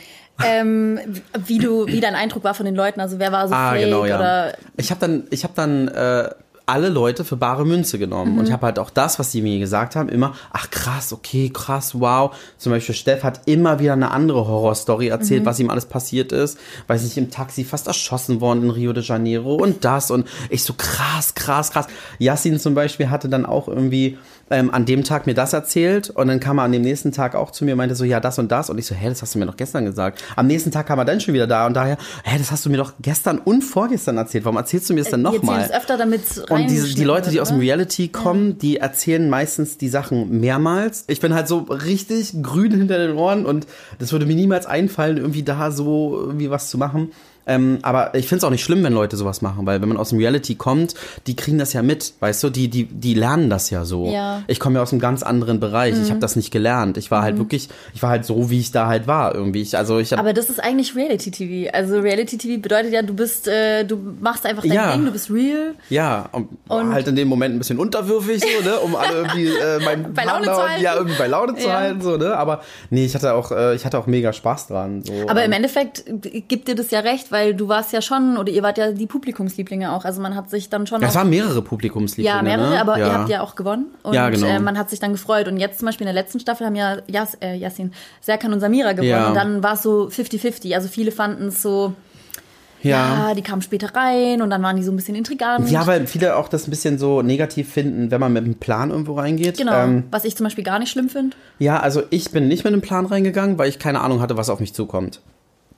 Ähm, wie du, wie dein Eindruck war von den Leuten, also wer war so ah, fake genau, ja. oder? Ich habe dann, ich habe dann äh, alle Leute für bare Münze genommen mhm. und ich habe halt auch das, was die mir gesagt haben, immer, ach krass, okay, krass, wow. Zum Beispiel Steff hat immer wieder eine andere Horrorstory erzählt, mhm. was ihm alles passiert ist, weiß nicht, im Taxi fast erschossen worden in Rio de Janeiro und das und ich so krass, krass, krass. Yasin zum Beispiel hatte dann auch irgendwie Ähm, an dem Tag mir das erzählt und dann kam er an dem nächsten Tag auch zu mir und meinte so, ja, das und das und ich so, hä, das hast du mir doch gestern gesagt. Am nächsten Tag kam er dann schon wieder da und daher, hä, das hast du mir doch gestern und vorgestern erzählt, warum erzählst du mir das dann nochmal? Jetzt öfter, damit es rein. Und die, die Leute, die aus dem Reality kommen, ja. die erzählen meistens die Sachen mehrmals. Ich bin halt so richtig grün hinter den Ohren und das würde mir niemals einfallen, irgendwie da so irgendwie was zu machen. Ähm, aber ich finde es auch nicht schlimm, wenn Leute sowas machen, weil wenn man aus dem Reality kommt, die kriegen das ja mit, weißt du, die, die, die lernen das ja so. Ja. Ich komme ja aus einem ganz anderen Bereich, mhm. ich habe das nicht gelernt. Ich war mhm. halt wirklich, ich war halt so, wie ich da halt war irgendwie. Ich, also ich hab, aber das ist eigentlich Reality-T V. Also Reality-T V bedeutet ja, du bist, äh, du machst einfach dein ja. Ding, du bist real. Ja, und, und halt in dem Moment ein bisschen unterwürfig, so, ne, um alle irgendwie äh, meinen bei Laune zu halten. Ja, irgendwie bei Laune zu ja. halten, so, ne, aber nee, ich hatte auch, ich hatte auch mega Spaß dran. So. Aber im Endeffekt gibt dir das ja recht, weil du warst ja schon, oder ihr wart ja die Publikumslieblinge auch, also man hat sich dann schon... Ja, es waren mehrere Publikumslieblinge, ja, mehrere, ne? aber ja. ihr habt ja auch gewonnen und ja, genau. äh, man hat sich dann gefreut und jetzt zum Beispiel in der letzten Staffel haben ja Yas, äh, Yasin, Serkan und Samira gewonnen ja. und dann war es so fifty fifty, also viele fanden es so... Ja. ja, die kamen später rein und dann waren die so ein bisschen intrigant. Ja, weil viele auch das ein bisschen so negativ finden, wenn man mit einem Plan irgendwo reingeht. Genau, ähm, was ich zum Beispiel gar nicht schlimm finde. Ja, also ich bin nicht mit einem Plan reingegangen, weil ich keine Ahnung hatte, was auf mich zukommt.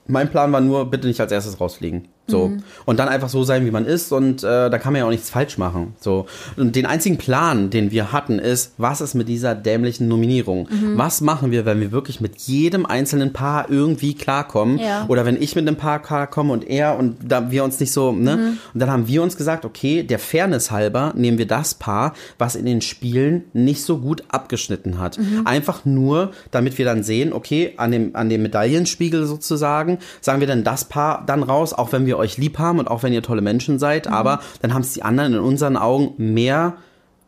Mein Plan war nur, bitte nicht als erstes rausfliegen. So. Mhm. Und dann einfach so sein, wie man ist, und äh, da kann man ja auch nichts falsch machen. So. Und den einzigen Plan, den wir hatten, ist, was ist mit dieser dämlichen Nominierung? Mhm. Was machen wir, wenn wir wirklich mit jedem einzelnen Paar irgendwie klarkommen? Ja. Oder wenn ich mit einem Paar klarkomme und er und da wir uns nicht so, ne? Mhm. Und dann haben wir uns gesagt, okay, der Fairness halber nehmen wir das Paar, was in den Spielen nicht so gut abgeschnitten hat. Mhm. Einfach nur, damit wir dann sehen, okay, an dem, an dem Medaillenspiegel sozusagen, sagen wir dann das Paar dann raus, auch wenn wir euch lieb haben und auch wenn ihr tolle Menschen seid, mhm. aber dann haben es die anderen in unseren Augen mehr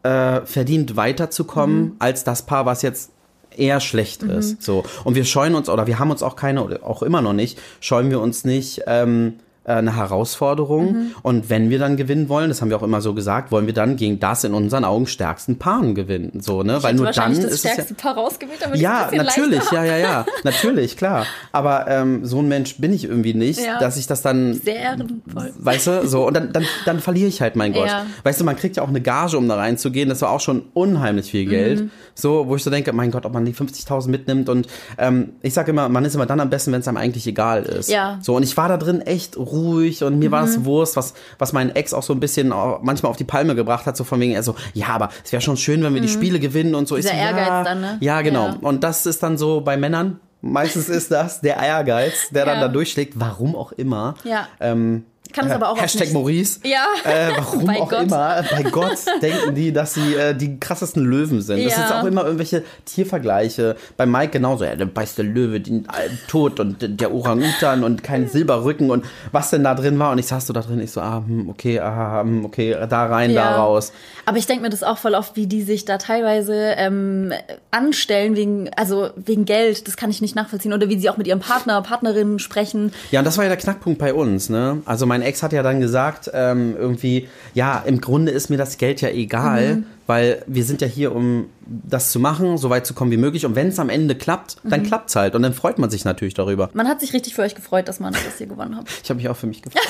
äh, verdient, weiterzukommen, mhm. als das Paar, was jetzt eher schlecht mhm. ist. So. Und wir scheuen uns, oder wir haben uns auch keine, oder auch immer noch nicht, scheuen wir uns nicht, ähm, eine Herausforderung, mhm. und wenn wir dann gewinnen wollen, das haben wir auch immer so gesagt, wollen wir dann gegen das in unseren Augen stärksten Paaren gewinnen, so, ne, ich weil nur dann das ist stärkste es ja, Paar rausgewählt, damit ja, ich ein bisschen natürlich, ja, ja, ja, natürlich, klar, aber ähm, so ein Mensch bin ich irgendwie nicht, ja. dass ich das dann, sehr ehrenvoll, weißt du, so, und dann, dann, dann verliere ich halt, mein Gott, ja. weißt du, man kriegt ja auch eine Gage, um da reinzugehen, das war auch schon unheimlich viel Geld, mhm. so, wo ich so denke, mein Gott, ob man die fünfzigtausend mitnimmt, und ähm, ich sage immer, man ist immer dann am besten, wenn es einem eigentlich egal ist, ja. so, und ich war da drin echt ruhig ruhig und mir mhm. war das Wurst, was, was mein Ex auch so ein bisschen manchmal auf die Palme gebracht hat, so von wegen, er so, ja, aber es wäre schon schön, wenn wir mhm. die Spiele gewinnen und so. Dieser ich so, Ehrgeiz ja, dann, ne? Ja, genau. Ja. Und das ist dann so bei Männern, meistens ist das der Ehrgeiz, der ja. dann da durchschlägt, warum auch immer. Ja. Ähm, Kann es aber auch Hashtag auch nicht. Maurice. Ja. Äh, warum auch Gott. immer. Bei Gott denken die, dass sie äh, die krassesten Löwen sind. Ja. Das sind auch immer irgendwelche Tiervergleiche. Bei Mike genauso. Ja, der beißt der Löwe, den äh, Tod und der Orang-Utan und kein Silberrücken und was denn da drin war. Und ich saß so da drin. Ich so, ah, okay, ah, okay, da rein, ja. da raus. Aber ich denke mir das auch voll oft, wie die sich da teilweise ähm, anstellen wegen, also wegen Geld. Das kann ich nicht nachvollziehen. Oder wie sie auch mit ihrem Partner, Partnerinnen sprechen. Ja, und das war ja der Knackpunkt bei uns, ne? Also mein Ex hat ja dann gesagt, ähm, irgendwie, ja, im Grunde ist mir das Geld ja egal, mhm. weil wir sind ja hier, um das zu machen, so weit zu kommen wie möglich. Und wenn es am Ende klappt, dann mhm. klappt es halt. Und dann freut man sich natürlich darüber. Man hat sich richtig für euch gefreut, dass man das hier gewonnen hat. Ich habe mich auch für mich gefreut.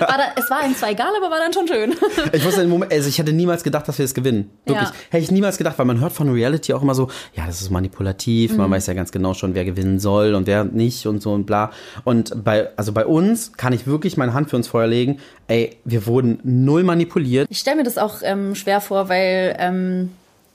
war da, es war einem zwar egal, aber war dann schon schön. Ich wusste im Moment, also ich hätte niemals gedacht, dass wir es gewinnen. Wirklich. Ja. Hätte ich niemals gedacht, weil man hört von Reality auch immer so, ja, das ist manipulativ, mhm. man weiß ja ganz genau schon, wer gewinnen soll und wer nicht und so und bla. Und bei, also bei uns kann ich wirklich meine Hand für uns Feuer legen, ey, wir wurden null manipuliert. Ich stelle mir das auch ähm, schwer vor, weil ähm,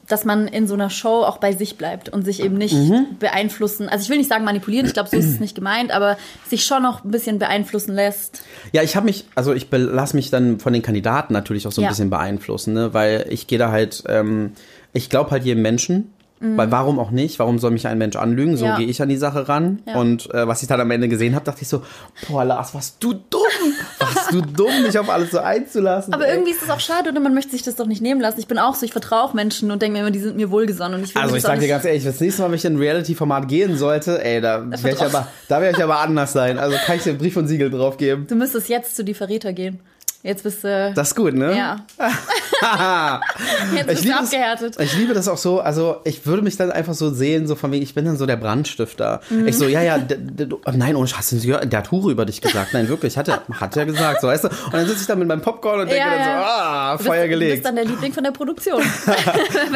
dass man in so einer Show auch bei sich bleibt und sich eben nicht mhm. beeinflussen, also ich will nicht sagen manipulieren, ich glaube, so ist es nicht gemeint, aber sich schon noch ein bisschen beeinflussen lässt. Ja, ich habe mich, also ich lasse mich dann von den Kandidaten natürlich auch so ein ja. bisschen beeinflussen, ne? Weil ich gehe da halt, ähm, ich glaube halt jedem Menschen, mhm. weil warum auch nicht, warum soll mich ein Mensch anlügen, so ja. gehe ich an die Sache ran ja. und äh, was ich dann am Ende gesehen habe, dachte ich so, boah Lars, warst du dumm, warst du dumm, dich auf alles so einzulassen. Aber ey. Irgendwie ist das auch schade, oder man möchte sich das doch nicht nehmen lassen, ich bin auch so, ich vertraue auch Menschen und denke mir immer, die sind mir wohlgesonnen. Und ich will also ich sage dir ganz ehrlich, wenn das nächste Mal, wenn ich in ein Reality-Format gehen sollte, ey, da werde ich, werd ich aber anders sein, also kann ich dir einen Brief und Siegel drauf geben. Du müsstest jetzt zu die Verräter gehen. Jetzt bist du... Das ist gut, ne? Ja. Jetzt bist du abgehärtet. Das, ich liebe das auch so, also ich würde mich dann einfach so sehen, so von wegen, ich bin dann so der Brandstifter. Mhm. Ich so, ja, ja, d- d- oh, nein, ohne Scheiß, der hat Hure über dich gesagt. Nein, wirklich, hat er, hat er gesagt, so, weißt du? Und dann sitze ich dann mit meinem Popcorn und denke ja, dann so, ah, ja. Feuer gelegt. Du bist dann der Liebling von der Produktion.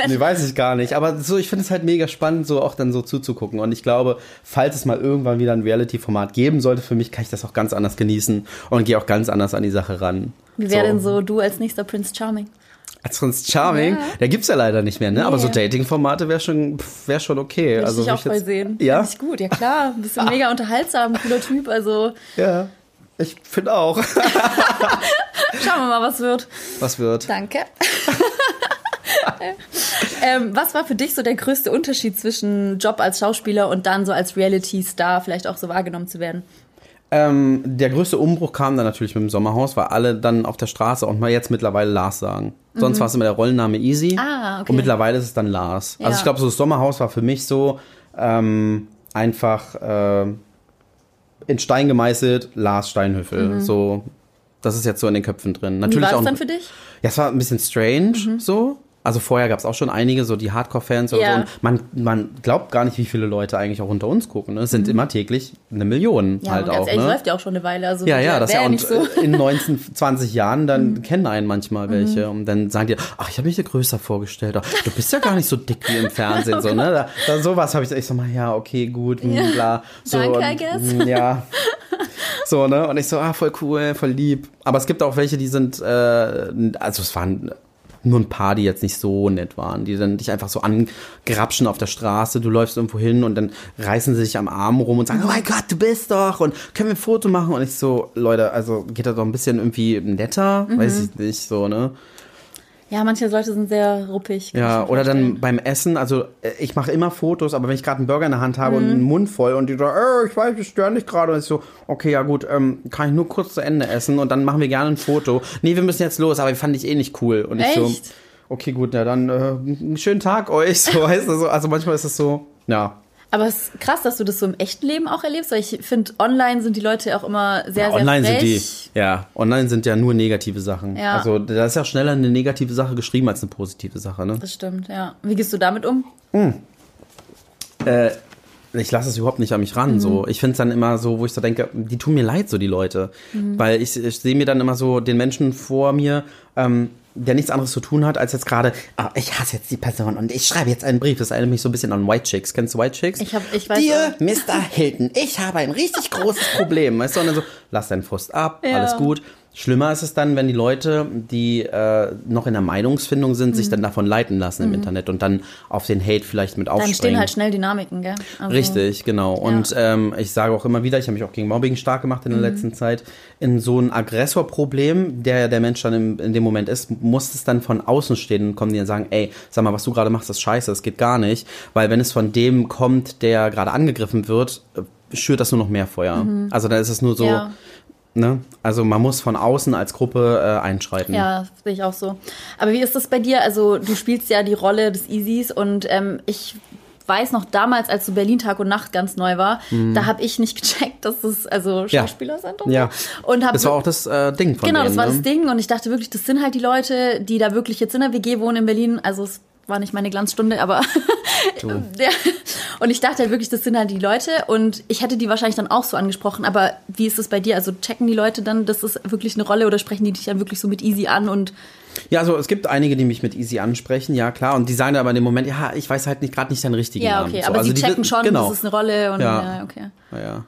Nee, weiß ich gar nicht, aber so, ich finde es halt mega spannend, so auch dann so zuzugucken. Und ich glaube, falls es mal irgendwann wieder ein Reality-Format geben sollte, für mich kann ich das auch ganz anders genießen und gehe auch ganz anders an die Sache ran. Wie wäre so. denn so du als nächster Prince Charming? Als Prince Charming? Ja. Der gibt's ja leider nicht mehr, ne? Nee. Aber so Dating-Formate wäre schon, wär schon okay. Würde also, ich dich auch voll jetzt, sehen. Ja? Finde ich gut, ja klar. Bist du ah. mega unterhaltsam, cooler Typ, also... Ja, ich finde auch. Schauen wir mal, was wird. Was wird. Danke. ähm, was war für dich so der größte Unterschied zwischen Job als Schauspieler und dann so als Reality-Star vielleicht auch so wahrgenommen zu werden? Ähm, der größte Umbruch kam dann natürlich mit dem Sommerhaus, weil alle dann auf der Straße und mal jetzt mittlerweile Lars sagen. Sonst mhm. war es immer der Rollenname Easy ah, okay. und mittlerweile ist es dann Lars. Ja. Also ich glaube, so das Sommerhaus war für mich so ähm, einfach äh, in Stein gemeißelt, Lars Steinhöfel. Mhm. So, das ist jetzt so in den Köpfen drin. Natürlich Wie war es dann für dich? Ja, es war ein bisschen strange mhm. so. Also vorher gab es auch schon einige, so die Hardcore-Fans oder yeah. so. Und man, man glaubt gar nicht, wie viele Leute eigentlich auch unter uns gucken. Ne? Es sind mhm. immer täglich eine Million ja, halt auch. Ja, ganz ehrlich, ne? Läuft ja auch schon eine Weile. Also ja, ja, das ja. Und so. In neunzehn, zwanzig Jahren, dann mhm. kennen einen manchmal welche. Und dann sagen die, ach, ich habe mich dir größer vorgestellt. Du bist ja gar nicht so dick wie im Fernsehen. Oh so, ne? da, da, sowas habe ich, ich so mal, ja, okay, gut, mh, bla. So, danke, I guess. Mh, ja. So, ne? Und ich so, ah, voll cool, voll lieb. Aber es gibt auch welche, die sind, äh, also es waren nur ein paar, die jetzt nicht so nett waren, die dann dich einfach so angrapschen auf der Straße, du läufst irgendwo hin und dann reißen sie dich am Arm rum und sagen, oh mein Gott, du bist doch und können wir ein Foto machen? Und ich so, Leute, also geht das doch ein bisschen irgendwie netter, mhm. weiß ich nicht, so, ne? Ja, manche Leute sind sehr ruppig. Ja, oder dann beim Essen, also ich mache immer Fotos, aber wenn ich gerade einen Burger in der Hand habe mhm. und einen Mund voll und die sagen, äh, ich weiß, ich störe dich gerade. Und ich so, okay, ja gut, ähm, kann ich nur kurz zu Ende essen und dann machen wir gerne ein Foto. Nee, wir müssen jetzt los, aber ich fand dich eh nicht cool. Und Echt? Ich so, okay, gut, na dann, äh, einen schönen Tag euch. So, weißt du, so, also manchmal ist es so, ja. Aber es ist krass, dass du das so im echten Leben auch erlebst, weil ich finde, online sind die Leute auch immer sehr, ja, sehr online frech. Sind die, ja, online sind ja nur negative Sachen. Ja. Also da ist ja schneller eine negative Sache geschrieben als eine positive Sache, ne? Das stimmt, ja. Wie gehst du damit um? Hm. Äh, ich lasse es überhaupt nicht an mich ran, mhm. so. Ich finde es dann immer so, wo ich so denke, die tun mir leid, so die Leute. Mhm. Weil ich, ich sehe mir dann immer so den Menschen vor mir, ähm, der nichts anderes zu tun hat, als jetzt gerade, oh, ich hasse jetzt die Person und ich schreibe jetzt einen Brief. Das erinnert mich so ein bisschen an White Chicks. Kennst du White Chicks? Ich hab, ich weiß Dear auch. Mister Hilton, ich habe ein richtig großes Problem. Weißt du, und dann so, lass deinen Frust ab, ja. alles gut. Schlimmer ist es dann, wenn die Leute, die äh, noch in der Meinungsfindung sind, mhm. sich dann davon leiten lassen im mhm. Internet und dann auf den Hate vielleicht mit aufspringen. Dann stehen halt schnell Dynamiken, gell? Also, richtig, genau. Ja. Und ähm, ich sage auch immer wieder, ich habe mich auch gegen Mobbing stark gemacht in der mhm. letzten Zeit, in so ein Aggressorproblem, der der Mensch dann im, in dem Moment ist, muss es dann von außen stehen und kommen die dann sagen, ey, sag mal, was du gerade machst, ist scheiße, das geht gar nicht. Weil wenn es von dem kommt, der gerade angegriffen wird, schürt das nur noch mehr Feuer. Mhm. Also dann ist es nur so... Ja. Ne? Also man muss von außen als Gruppe äh, einschreiten. Ja, sehe ich auch so. Aber wie ist das bei dir? Also du spielst ja die Rolle des Easys und ähm, ich weiß noch damals, als so Berlin Tag und Nacht ganz neu war, mhm. da habe ich nicht gecheckt, dass das also Schauspieler sind. Ja. Und hab das war auch das äh, Ding von Genau, denen, das war ne? das Ding und ich dachte wirklich, das sind halt die Leute, die da wirklich jetzt in der W G wohnen in Berlin. Also es war nicht meine Glanzstunde, aber ja. Und ich dachte halt wirklich, das sind halt die Leute und ich hätte die wahrscheinlich dann auch so angesprochen, aber wie ist das bei dir? Also checken die Leute dann, dass das wirklich eine Rolle oder sprechen die dich dann wirklich so mit Easy an und... Ja, also es gibt einige, die mich mit Easy ansprechen, ja klar, und die sagen aber in dem Moment, ja, ich weiß halt nicht gerade nicht deinen richtigen Namen. Ja, okay, Namen. So, aber also sie checken die, schon, genau. Das ist eine Rolle und ja, ja okay. Ja, ja.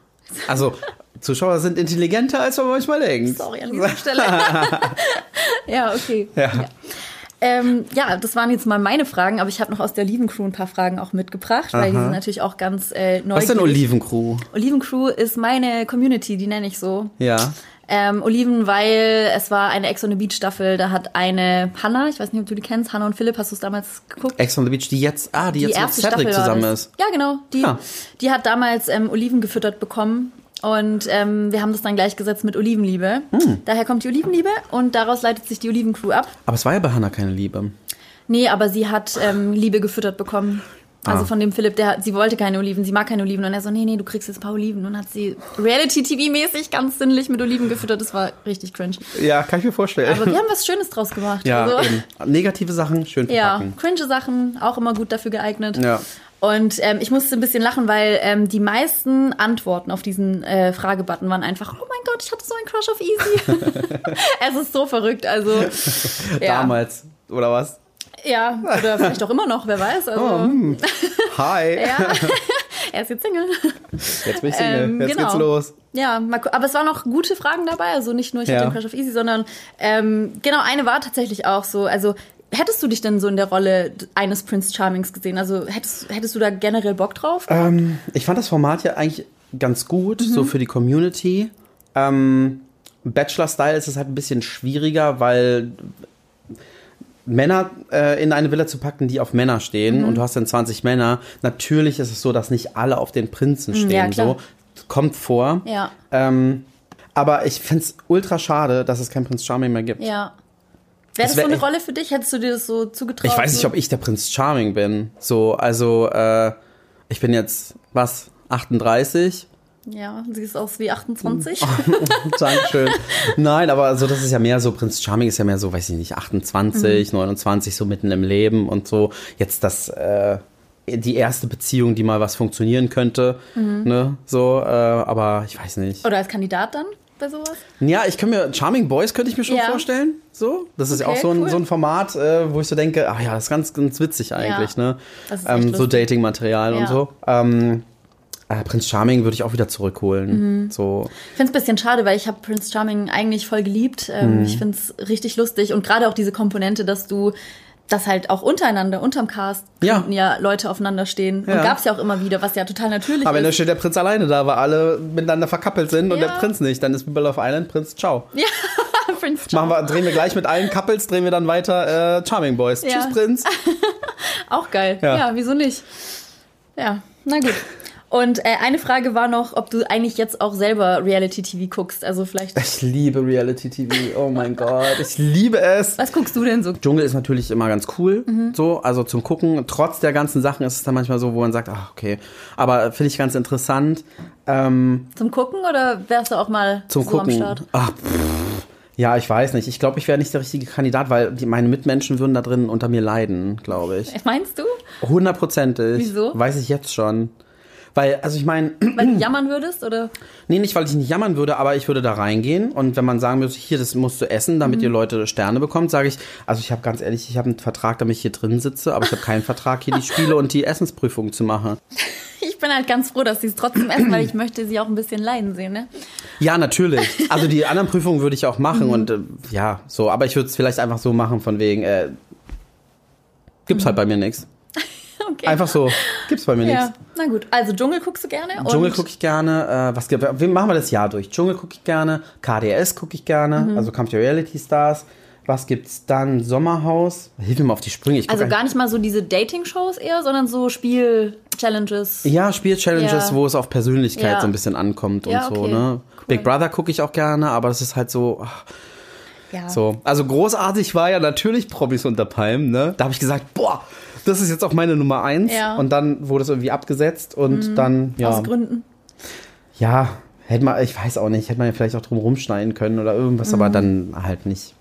Also... Zuschauer sind intelligenter, als man manchmal denkt. Sorry an dieser Stelle. Ja, okay. Ja. Ja. Ähm, ja, das waren jetzt mal meine Fragen, aber ich habe noch aus der Olivencrew ein paar Fragen auch mitgebracht, weil Aha. die sind natürlich auch ganz äh, neugierig. Was ist denn Olivencrew? Olivencrew ist meine Community, die nenne ich so. Ja. Ähm, Oliven, weil es war eine Ex on the Beach Staffel, da hat eine Hanna, ich weiß nicht, ob du die kennst, Hanna und Philipp, hast du es damals geguckt? Ex on the Beach, die jetzt, ah, die, die jetzt mit Cedric zusammen ist. Ja, genau, die, ja. die hat damals ähm, Oliven gefüttert bekommen. Und ähm, wir haben das dann gleichgesetzt mit Olivenliebe. Hm. Daher kommt die Olivenliebe und daraus leitet sich die Olivencrew ab. Aber es war ja bei Hanna keine Liebe. Nee, aber sie hat ähm, Liebe gefüttert bekommen. Also ah. von dem Philipp, der sie wollte keine Oliven, sie mag keine Oliven. Und er so, nee, nee, du kriegst jetzt ein paar Oliven. Und hat sie Reality-T V-mäßig ganz sinnlich mit Oliven gefüttert. Das war richtig cringe. Ja, kann ich mir vorstellen. Aber wir haben was Schönes draus gemacht. Ja, also. Eben. Negative Sachen, schön verpacken. Ja, cringe Sachen, auch immer gut dafür geeignet. Ja. Und ähm, ich musste ein bisschen lachen, weil ähm, die meisten Antworten auf diesen äh, Fragebutton waren einfach, oh mein Gott, ich hatte so einen Crush auf Easy. Es ist so verrückt, also. Ja. Damals, oder was? Ja, oder vielleicht auch immer noch, wer weiß. Also. Oh, hm. Hi. Ja. Er ist jetzt Single. Jetzt bin ich Single, ähm, jetzt genau. geht's los. Ja, aber es waren auch gute Fragen dabei, also nicht nur, ich ja. hatte einen Crush auf Easy, sondern ähm, genau, eine war tatsächlich auch so, also hättest du dich denn so in der Rolle eines Prince Charmings gesehen? Also hättest, hättest du da generell Bock drauf? Ähm, ich fand das Format ja eigentlich ganz gut, mhm. so für die Community. Ähm, Bachelor-Style ist es halt ein bisschen schwieriger, weil Männer äh, in eine Villa zu packen, die auf Männer stehen mhm. und du hast dann zwanzig Männer. Natürlich ist es so, dass nicht alle auf den Prinzen stehen. Ja, klar. So. Kommt vor. Ja. Ähm, aber ich finde es ultra schade, dass es keinen Prince Charming mehr gibt. Ja. Wäre das, wär das so eine Rolle für dich? Hättest du dir das so zugetraut? Ich weiß nicht, so? Ob ich der Prinz Charming bin. So, also, äh, ich bin jetzt, was, achtunddreißig? Ja, du siehst aus wie achtundzwanzig. Dankeschön. Nein, aber also das ist ja mehr so, Prinz Charming ist ja mehr so, weiß ich nicht, achtundzwanzig, mhm. neunundzwanzig, so mitten im Leben und so. Jetzt das, äh, die erste Beziehung, die mal was funktionieren könnte, mhm. ne, so, äh, aber ich weiß nicht. Oder als Kandidat dann? Sowas? Ja, ich kann mir, Charming Boys könnte ich mir schon ja. vorstellen, so. Das ist okay, ja auch so ein, cool. so ein Format, äh, wo ich so denke, ach ja, das ist ganz, ganz witzig eigentlich, ja. ne? Ähm, so Dating-Material ja. und so. Ähm, Ah, Prince Charming würde ich auch wieder zurückholen. Mhm. So. Ich finde es ein bisschen schade, weil ich habe Prince Charming eigentlich voll geliebt. Ähm, mhm. Ich finde es richtig lustig und gerade auch diese Komponente, dass du das halt auch untereinander, unterm Cast, ja, ja Leute aufeinander stehen. Ja. Und gab es ja auch immer wieder, was ja total natürlich ist. Aber wenn da steht der Prinz alleine da, weil alle miteinander verkappelt sind ja. und der Prinz nicht, dann ist wie bei Love Island Prinz Ciao. Ja. Prince Charming. Machen wir, drehen wir gleich mit allen Couples, drehen wir dann weiter äh, Charming Boys. Ja. Tschüss, Prinz. Auch geil. Ja. ja, wieso nicht? Ja, na gut. Und äh, eine Frage war noch, ob du eigentlich jetzt auch selber Reality-T V guckst. Also vielleicht. Ich liebe Reality-T V. Oh mein Gott, ich liebe es. Was guckst du denn so? Dschungel ist natürlich immer ganz cool. Mhm. So, also zum Gucken. Trotz der ganzen Sachen ist es dann manchmal so, wo man sagt, ach okay. Aber finde ich ganz interessant. Ähm, zum Gucken oder wärst du auch mal zum so Gucken. Am Start? Ach, pff. Ja, ich weiß nicht. Ich glaube, ich wäre nicht der richtige Kandidat, weil die, meine Mitmenschen würden da drin unter mir leiden, glaube ich. Meinst du? Hundertprozentig. Wieso? Weiß ich jetzt schon. Weil, also ich meine... Weil du jammern würdest, oder? Nee, nicht, weil ich nicht jammern würde, aber ich würde da reingehen. Und wenn man sagen würde, hier, das musst du essen, damit mhm. ihr Leute Sterne bekommt, sage ich, also ich habe ganz ehrlich, ich habe einen Vertrag, damit ich hier drin sitze, aber ich habe keinen Vertrag, hier die Spiele und die Essensprüfung zu machen. Ich bin halt ganz froh, dass sie es trotzdem essen, weil ich möchte sie auch ein bisschen leiden sehen, ne? Ja, natürlich. Also die anderen Prüfungen würde ich auch machen mhm. und äh, ja, so. Aber ich würde es vielleicht einfach so machen, von wegen, äh, gibt's mhm. halt bei mir nichts. Okay. Einfach so. Gibt's bei mir ja. nichts. Na gut, also Dschungel guckst du gerne? Und Dschungel gucke ich gerne. Äh, was gibt, machen wir das Jahr durch? Dschungel gucke ich gerne. K D S gucke ich gerne. Mhm. Also Kampf der Reality Stars. Was gibt's dann? Sommerhaus. Hilf mir mal auf die Sprünge. Ich also gar nicht mal so diese Dating-Shows eher, sondern so Spiel-Challenges. Ja, Spiel-Challenges, ja. wo es auf Persönlichkeit ja. so ein bisschen ankommt ja, und so. Okay. Ne? Cool. Big Brother gucke ich auch gerne, aber das ist halt so... Ach, ja. so. Also großartig war ja natürlich Promis unter Palmen. Ne? Da habe ich gesagt, boah, das ist jetzt auch meine Nummer eins. Ja. Und dann wurde es irgendwie abgesetzt und mhm. dann, ja. Aus Gründen. Ja, hätte man, ich weiß auch nicht, hätte man ja vielleicht auch drum rumschneiden können oder irgendwas, mhm. aber dann halt nicht.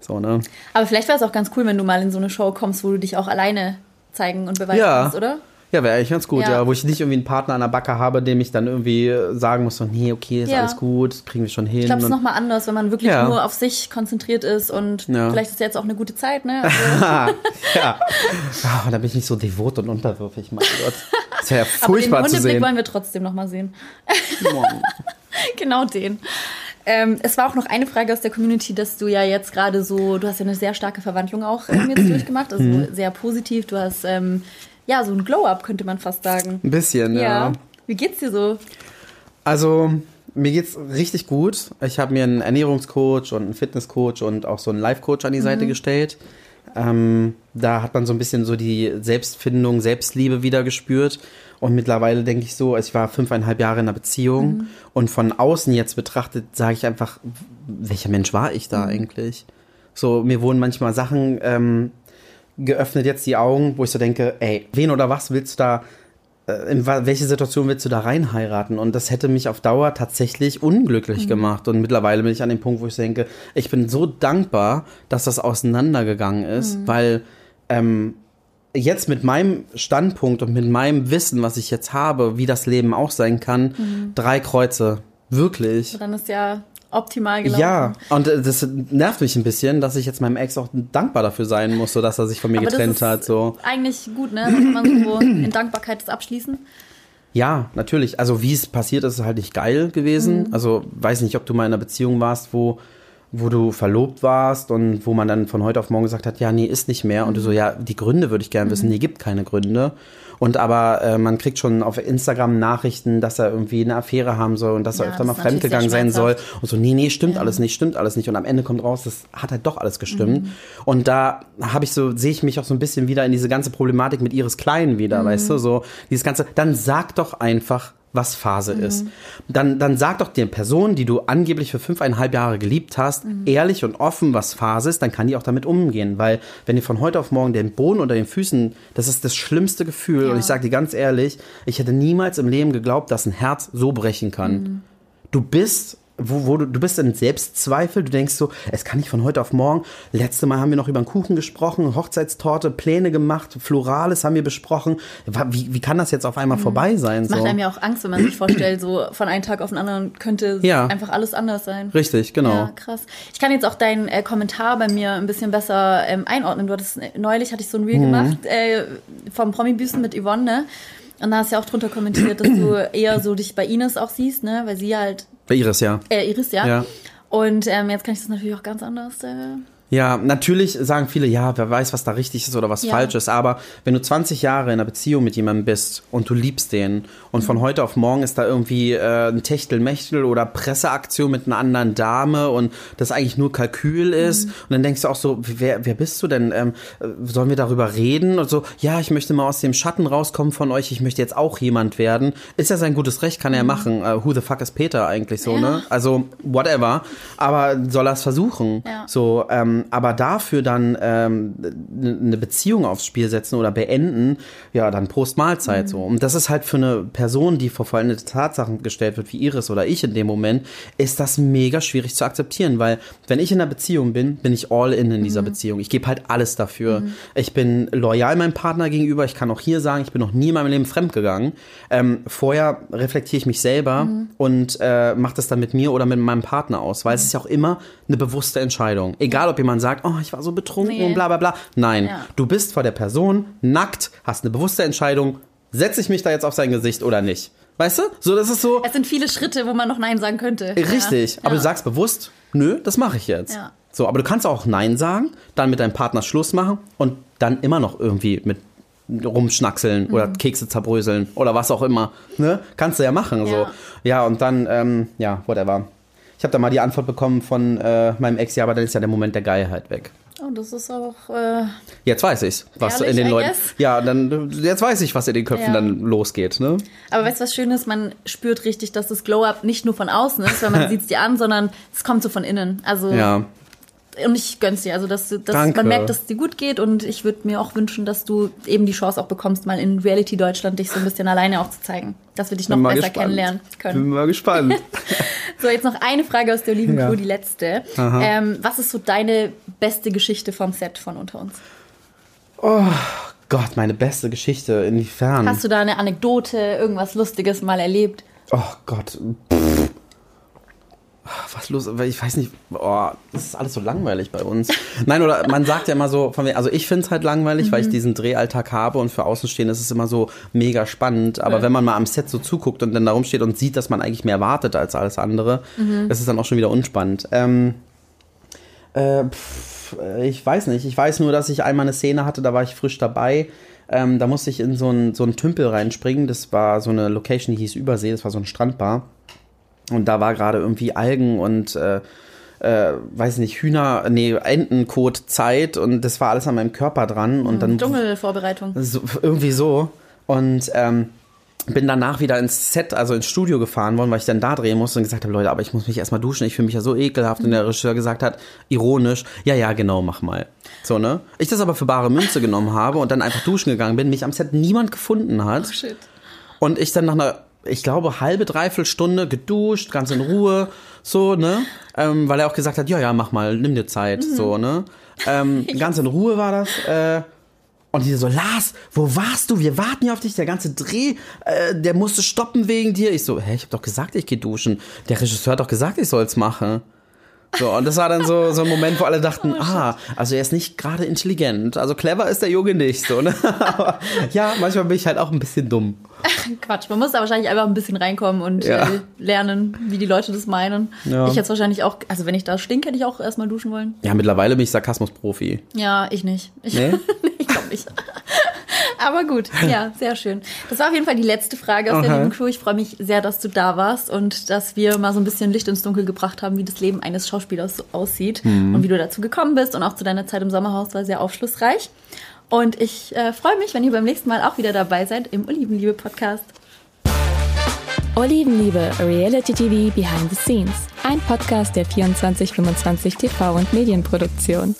So, ne? Aber vielleicht wäre es auch ganz cool, wenn du mal in so eine Show kommst, wo du dich auch alleine zeigen und beweisen ja. kannst, oder? Ja, wäre eigentlich ganz gut, ja. ja. Wo ich nicht irgendwie einen Partner an der Backe habe, dem ich dann irgendwie sagen muss, so, nee, okay, ist ja. alles gut, kriegen wir schon hin. Ich glaube, es ist nochmal anders, wenn man wirklich ja. nur auf sich konzentriert ist und ja. vielleicht ist jetzt auch eine gute Zeit, ne? Also ja. Oh, da bin ich nicht so devot und unterwürfig, mein Gott. Das ist ja furchtbar aber den zu sehen. Hundeblick wollen wir trotzdem nochmal sehen. Genau den. Ähm, es war auch noch eine Frage aus der Community, dass du ja jetzt gerade so, du hast ja eine sehr starke Verwandlung auch jetzt durchgemacht, also mhm. sehr positiv, du hast... Ähm, ja, so ein Glow-Up könnte man fast sagen. Ein bisschen, ja. ja. Wie geht's dir so? Also, mir geht's richtig gut. Ich habe mir einen Ernährungscoach und einen Fitnesscoach und auch so einen Life-Coach an die mhm. Seite gestellt. Ähm, da hat man so ein bisschen so die Selbstfindung, Selbstliebe wieder gespürt. Und mittlerweile denke ich so, ich war fünfeinhalb Jahre in einer Beziehung. Mhm. Und von außen jetzt betrachtet, sage ich einfach, welcher Mensch war ich da mhm. eigentlich? So, mir wurden manchmal Sachen... Ähm, geöffnet jetzt die Augen, wo ich so denke, ey, wen oder was willst du da, in welche Situation willst du da rein heiraten? Und das hätte mich auf Dauer tatsächlich unglücklich mhm. gemacht. Und mittlerweile bin ich an dem Punkt, wo ich denke, ich bin so dankbar, dass das auseinandergegangen ist, mhm. weil ähm, jetzt mit meinem Standpunkt und mit meinem Wissen, was ich jetzt habe, wie das Leben auch sein kann, mhm. drei Kreuze, wirklich. Dann ist ja... optimal gelaufen. Ja, und das nervt mich ein bisschen, dass ich jetzt meinem Ex auch dankbar dafür sein muss, so dass er sich von mir aber getrennt das ist hat. So. Eigentlich gut, ne? Wenn man so in Dankbarkeit das abschließen. Ja, natürlich. Also wie es passiert ist, ist halt nicht geil gewesen. Mhm. Also weiß nicht, ob du mal in einer Beziehung warst, wo, wo du verlobt warst und wo man dann von heute auf morgen gesagt hat, ja, nee, ist nicht mehr. Mhm. Und du so, ja, die Gründe würde ich gerne wissen. Mhm. Nee, gibt keine Gründe. Und aber äh, man kriegt schon auf Instagram Nachrichten, dass er irgendwie eine Affäre haben soll und dass ja, er öfter mal fremdgegangen sein soll. Und so, nee, nee, stimmt ja. alles nicht, stimmt alles nicht. Und am Ende kommt raus, das hat halt doch alles gestimmt. Mhm. Und da habe ich so, sehe ich mich auch so ein bisschen wieder in diese ganze Problematik mit Iris Klein wieder, mhm. weißt du, so dieses ganze, dann sag doch einfach, was Phase mhm. ist. Dann, dann sag doch den Personen, die du angeblich für fünfeinhalb Jahre geliebt hast, mhm. ehrlich und offen, was Phase ist, dann kann die auch damit umgehen. Weil wenn ihr von heute auf morgen den Boden unter den Füßen, das ist das schlimmste Gefühl. Ja. Und ich sage dir ganz ehrlich, ich hätte niemals im Leben geglaubt, dass ein Herz so brechen kann. Mhm. Du bist... Wo, wo du, du bist in Selbstzweifel, du denkst so, es kann nicht von heute auf morgen. Letztes Mal haben wir noch über einen Kuchen gesprochen, Hochzeitstorte, Pläne gemacht, Florales haben wir besprochen. Wie, wie kann das jetzt auf einmal mhm. vorbei sein? Das so? Macht einem ja auch Angst, wenn man sich vorstellt, so von einem Tag auf den anderen könnte ja. einfach alles anders sein. Richtig, genau. Ja, krass. Ich kann jetzt auch deinen äh, Kommentar bei mir ein bisschen besser ähm, einordnen. Du hattest, neulich hatte ich so ein Reel mhm. gemacht äh, vom Promi-Büßen mit Yvonne, ne? Und da hast du ja auch drunter kommentiert, dass du eher so dich bei Ines auch siehst, ne? Weil sie halt... Bei Iris, ja. Äh, Iris, ja. ja. Und ähm, jetzt kann ich das natürlich auch ganz anders... Äh ja, natürlich sagen viele, ja, wer weiß, was da richtig ist oder was ja. falsch ist. Aber wenn du zwanzig Jahre in einer Beziehung mit jemandem bist und du liebst den und mhm. von heute auf morgen ist da irgendwie äh, ein Techtelmechtel oder Presseaktion mit einer anderen Dame und das eigentlich nur Kalkül ist. Mhm. Und dann denkst du auch so, wer, wer bist du denn? Ähm, sollen wir darüber reden? Und so, ja, ich möchte mal aus dem Schatten rauskommen von euch. Ich möchte jetzt auch jemand werden. Ist ja sein gutes Recht, kann er mhm. machen. Uh, who the fuck is Peter eigentlich so, ja. ne? Also, whatever. Aber soll er es versuchen? Ja. So, ähm, aber dafür dann ähm, eine Beziehung aufs Spiel setzen oder beenden, ja, dann Prost Mahlzeit mhm. so. Und das ist halt für eine Person, die vor vollendete Tatsachen gestellt wird, wie Iris oder ich in dem Moment, ist das mega schwierig zu akzeptieren, weil wenn ich in einer Beziehung bin, bin ich all in in dieser mhm. Beziehung. Ich gebe halt alles dafür. Mhm. Ich bin loyal meinem Partner gegenüber. Ich kann auch hier sagen, ich bin noch nie in meinem Leben fremdgegangen. Ähm, vorher reflektiere ich mich selber mhm. und äh, mache das dann mit mir oder mit meinem Partner aus, weil mhm. es ist ja auch immer eine bewusste Entscheidung. Egal, ob jemand man sagt, oh, ich war so betrunken nee. und bla bla bla. Nein, ja. du bist vor der Person nackt, hast eine bewusste Entscheidung, setze ich mich da jetzt auf sein Gesicht oder nicht? Weißt du? So, das ist so. Es sind viele Schritte, wo man noch Nein sagen könnte. Richtig, ja. aber ja. du sagst bewusst, nö, das mache ich jetzt. Ja. So, aber du kannst auch Nein sagen, dann mit deinem Partner Schluss machen und dann immer noch irgendwie mit rumschnackseln mhm. oder Kekse zerbröseln oder was auch immer. Ne? Kannst du ja machen. Ja, so. ja und dann, ähm, ja, whatever. Ich habe da mal die Antwort bekommen von äh, meinem Ex, ja, aber dann ist ja der Moment der Geilheit weg. Oh, das ist auch... Äh, jetzt weiß ich, was ehrlich, in den Leuten... Ja, dann, jetzt weiß ich, was in den Köpfen ja. dann losgeht. Ne? Aber weißt du, was schön ist? Man spürt richtig, dass das Glow-Up nicht nur von außen ist, weil man sieht es dir an, sondern es kommt so von innen. Also, ja. Und ich gönn's dir. Also, dass, dass man merkt, dass es dir gut geht. Und ich würde mir auch wünschen, dass du eben die Chance auch bekommst, mal in Reality Deutschland dich so ein bisschen alleine auch zu zeigen. Dass wir dich noch besser gespannt. kennenlernen können. Bin mal gespannt. So, jetzt noch eine Frage aus der Oliven-Crew, ja. die letzte. Ähm, was ist so deine beste Geschichte vom Set von Unter uns? Oh Gott, meine beste Geschichte, inwiefern? Hast du da eine Anekdote, irgendwas Lustiges mal erlebt? Oh Gott, pff. Was los? Ich weiß nicht, oh, das ist alles so langweilig bei uns. Nein, oder man sagt ja immer so, von wegen, also ich finde es halt langweilig, mhm. weil ich diesen Drehalltag habe und für Außenstehende ist es immer so mega spannend. Aber mhm. wenn man mal am Set so zuguckt und dann da rumsteht und sieht, dass man eigentlich mehr wartet als alles andere, mhm. das ist dann auch schon wieder unspannend. Ähm, äh, pff, ich weiß nicht, ich weiß nur, dass ich einmal eine Szene hatte, da war ich frisch dabei. Ähm, da musste ich in so einen so einen Tümpel reinspringen, das war so eine Location, die hieß Übersee, das war so ein Strandbar. Und da war gerade irgendwie Algen und, äh, äh, weiß nicht, Hühner, nee, Entenkot-Zeit. Und das war alles an meinem Körper dran. Und dann Dschungelvorbereitung. So, irgendwie so. Und ähm, bin danach wieder ins Set, also ins Studio gefahren worden, weil ich dann da drehen musste und gesagt habe, Leute, aber ich muss mich erstmal duschen. Ich fühle mich ja so ekelhaft. Mhm. Und der Regisseur gesagt hat, ironisch, ja, ja, genau, mach mal. So, ne? Ich das aber für bare Münze genommen habe und dann einfach duschen gegangen bin, mich am Set niemand gefunden hat. Oh, shit. Und ich dann nach einer... ich glaube, halbe, dreiviertel Stunde geduscht, ganz in Ruhe, so, ne? Ähm, weil er auch gesagt hat, ja, ja, mach mal, nimm dir Zeit, mhm. so, ne? Ähm, ganz in Ruhe war das. Äh, und die so, Lars, wo warst du? Wir warten hier auf dich, der ganze Dreh, äh, der musste stoppen wegen dir. Ich so, hä, ich hab doch gesagt, ich geh duschen. Der Regisseur hat doch gesagt, ich soll's machen. So, und das war dann so, so ein Moment, wo alle dachten, oh, ah, also er ist nicht gerade intelligent. Also clever ist der Junge nicht, so, ne? Aber ja, manchmal bin ich halt auch ein bisschen dumm. Quatsch, man muss da wahrscheinlich einfach ein bisschen reinkommen und ja. äh, lernen, wie die Leute das meinen. Ja. Ich hätte wahrscheinlich auch, also wenn ich da stinke, hätte ich auch erstmal duschen wollen. Ja, mittlerweile bin ich Sarkasmus-Profi. Ja, ich nicht. Ich, nee? Ich glaube nicht. Aber gut, ja, sehr schön. Das war auf jeden Fall die letzte Frage aus okay. der lieben Crew. Ich freue mich sehr, dass du da warst und dass wir mal so ein bisschen Licht ins Dunkel gebracht haben, wie das Leben eines Schauspielers so aussieht mhm. und wie du dazu gekommen bist. Und auch zu deiner Zeit im Sommerhaus war sehr aufschlussreich. Und ich äh, freue mich, wenn ihr beim nächsten Mal auch wieder dabei seid im Olivenliebe-Podcast. Olivenliebe, Reality T V Behind the Scenes. Ein Podcast der vierundzwanzig fünfundzwanzig T V- und Medienproduktion.